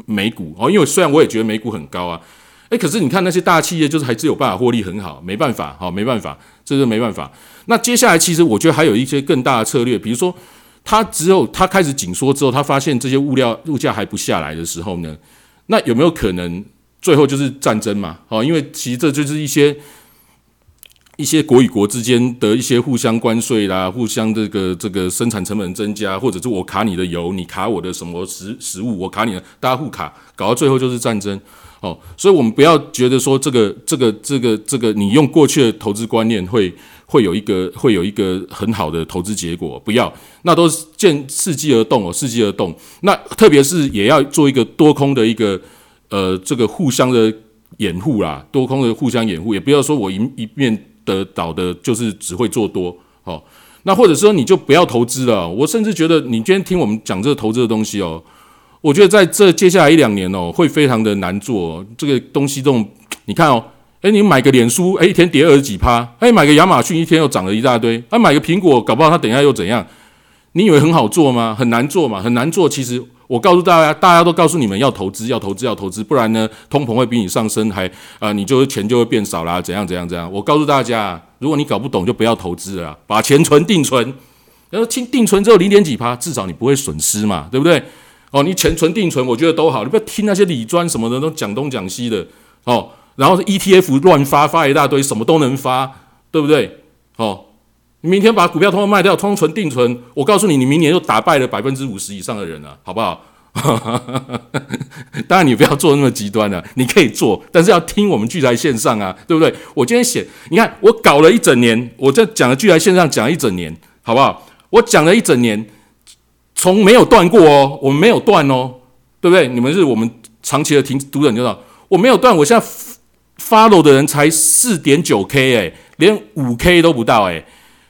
美股哦，因为虽然我也觉得美股很高啊，哎，可是你看那些大企业就是还是有办法获利很好，没办法，好、哦，没办法，这是没办法。那接下来其实我觉得还有一些更大的策略，比如说他只有他开始紧缩之后，他发现这些物料物价还不下来的时候呢，那有没有可能最后就是战争嘛，哦，因为其实这就是一些一些国与国之间的一些互相关税啦，互相这个这个生产成本增加，或者是我卡你的油，你卡我的什么食食物，我卡你的，大家互卡，搞到最后就是战争。哦，所以我们不要觉得说这个这个这个这个，你用过去的投资观念会会有一个会有一个很好的投资结果，不要，那都是见伺机而动哦，伺机而动。那特别是也要做一个多空的一个呃这个互相的掩护啦，多空的互相掩护，也不要说我一一面的倒的就是只会做多，哦，那或者说你就不要投资了。我甚至觉得你今天听我们讲这个投资的东西哦。我觉得在这接下来一两年哦，会非常的难做，哦，这个东西这种，你看哦，哎，你买个脸书，哎，一天跌二十几趴，哎，买个亚马逊一天又涨了一大堆，哎，买个苹果，搞不好它等一下又怎样？你以为很好做吗？很难做嘛，很难做。其实我告诉大家，大家都告诉你们要投资，要投资，要投资，不然呢，通膨会比你上升还啊，呃，你就钱就会变少啦，怎样怎样怎样。我告诉大家，如果你搞不懂，就不要投资了啦，把钱存定存，然后定存只有零点几趴，至少你不会损失嘛，对不对？哦，你钱存定存，我觉得都好，你不要听那些理专什么的都讲东讲西的哦。然后 E T F 乱发发一大堆，什么都能发，对不对？哦，你明天把股票通通卖掉，通通存定存，我告诉你，你明年就打败了 百分之五十 以上的人了，好不好？当然你不要做那么极端啊，你可以做，但是要听我们聚财线上啊，对不对？我今天写，你看我搞了一整年，我这讲了聚财线上讲了一整年，好不好？我讲了一整年。从没有断过哦，我们没有断哦，对不对？你们是我们长期的听读者，你知道我没有断。我现在 follow 的人才 四点九 K 哎，连 五 K 都不到哎，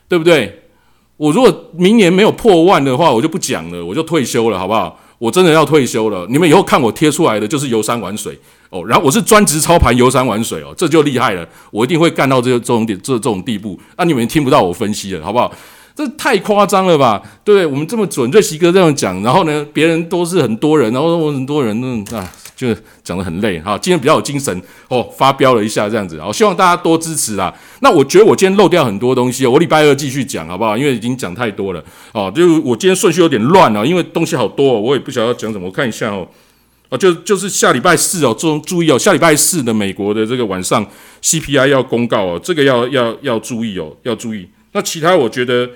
对不对？我如果明年没有破万的话，我就不讲了，我就退休了，好不好？我真的要退休了。你们以后看我贴出来的就是游山玩水哦，然后我是专职操盘游山玩水哦，这就厉害了，我一定会干到这种点这种地步。那，啊，你们听不到我分析了，好不好？这太夸张了吧，对不对？我们这么准，瑞希哥这样讲，然后呢，别人都是很多人，然后我很多人，嗯啊，就讲得很累哈。今天比较有精神哦，发飙了一下这样子，好，希望大家多支持啦。那我觉得我今天漏掉很多东西，我礼拜二继续讲好不好？因为已经讲太多了哦，就我今天顺序有点乱了，因为东西好多，哦，我也不晓得要讲什么。我看一下哦，啊，就就是下礼拜四哦，注意哦，下礼拜四的美国的这个晚上 C P I 要公告哦，这个要要要注意哦，要注意。那其他我觉得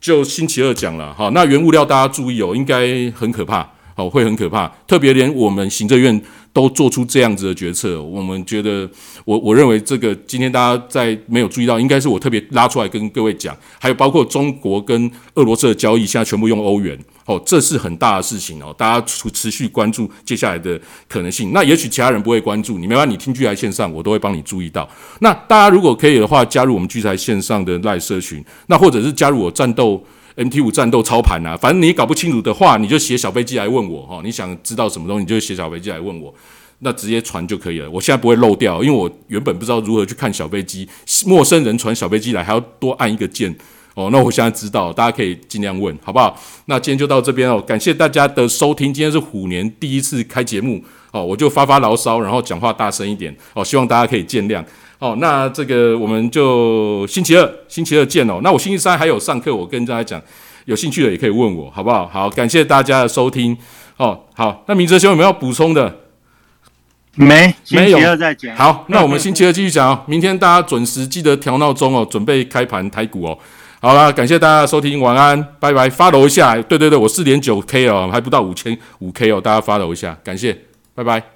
就星期二讲了，好，那原物料大家注意哦，应该很可怕，好，会很可怕，特别连我们行政院都做出这样子的决策，我们觉得我我认为这个今天大家在没有注意到，应该是我特别拉出来跟各位讲，还有包括中国跟俄罗斯的交易现在全部用欧元，哦，这是很大的事情哦，大家持续关注接下来的可能性。那也许其他人不会关注，你没办法，你听聚财线上，我都会帮你注意到。那大家如果可以的话，加入我们聚财线上的 LINE 社群，那或者是加入我战斗 M T 五 战斗操盘啊，反正你搞不清楚的话，你就写小飞机来问我哈，哦，你想知道什么东西，你就写小飞机来问我。那直接传就可以了，我现在不会漏掉，因为我原本不知道如何去看小飞机，陌生人传小飞机来还要多按一个键哦，那我现在知道，大家可以尽量问，好不好？那今天就到这边哦，感谢大家的收听，今天是虎年第一次开节目哦，我就发发牢骚，然后讲话大声一点哦，希望大家可以见谅哦。那这个我们就星期二，星期二见哦。那我星期三还有上课，我跟大家讲，有兴趣的也可以问我，好不好？好，感谢大家的收听哦。好，那明哲兄有没有要补充的？没，星期二再讲。好，那我们星期二继续讲哦。明天大家准时记得调闹钟哦，准备开盘台股哦。好啦，感谢大家收听，晚安，拜拜。follow 一下，对对对，我 四点九 K 哦，还不到 五千五 K 哦，大家follow一下，感谢，拜拜。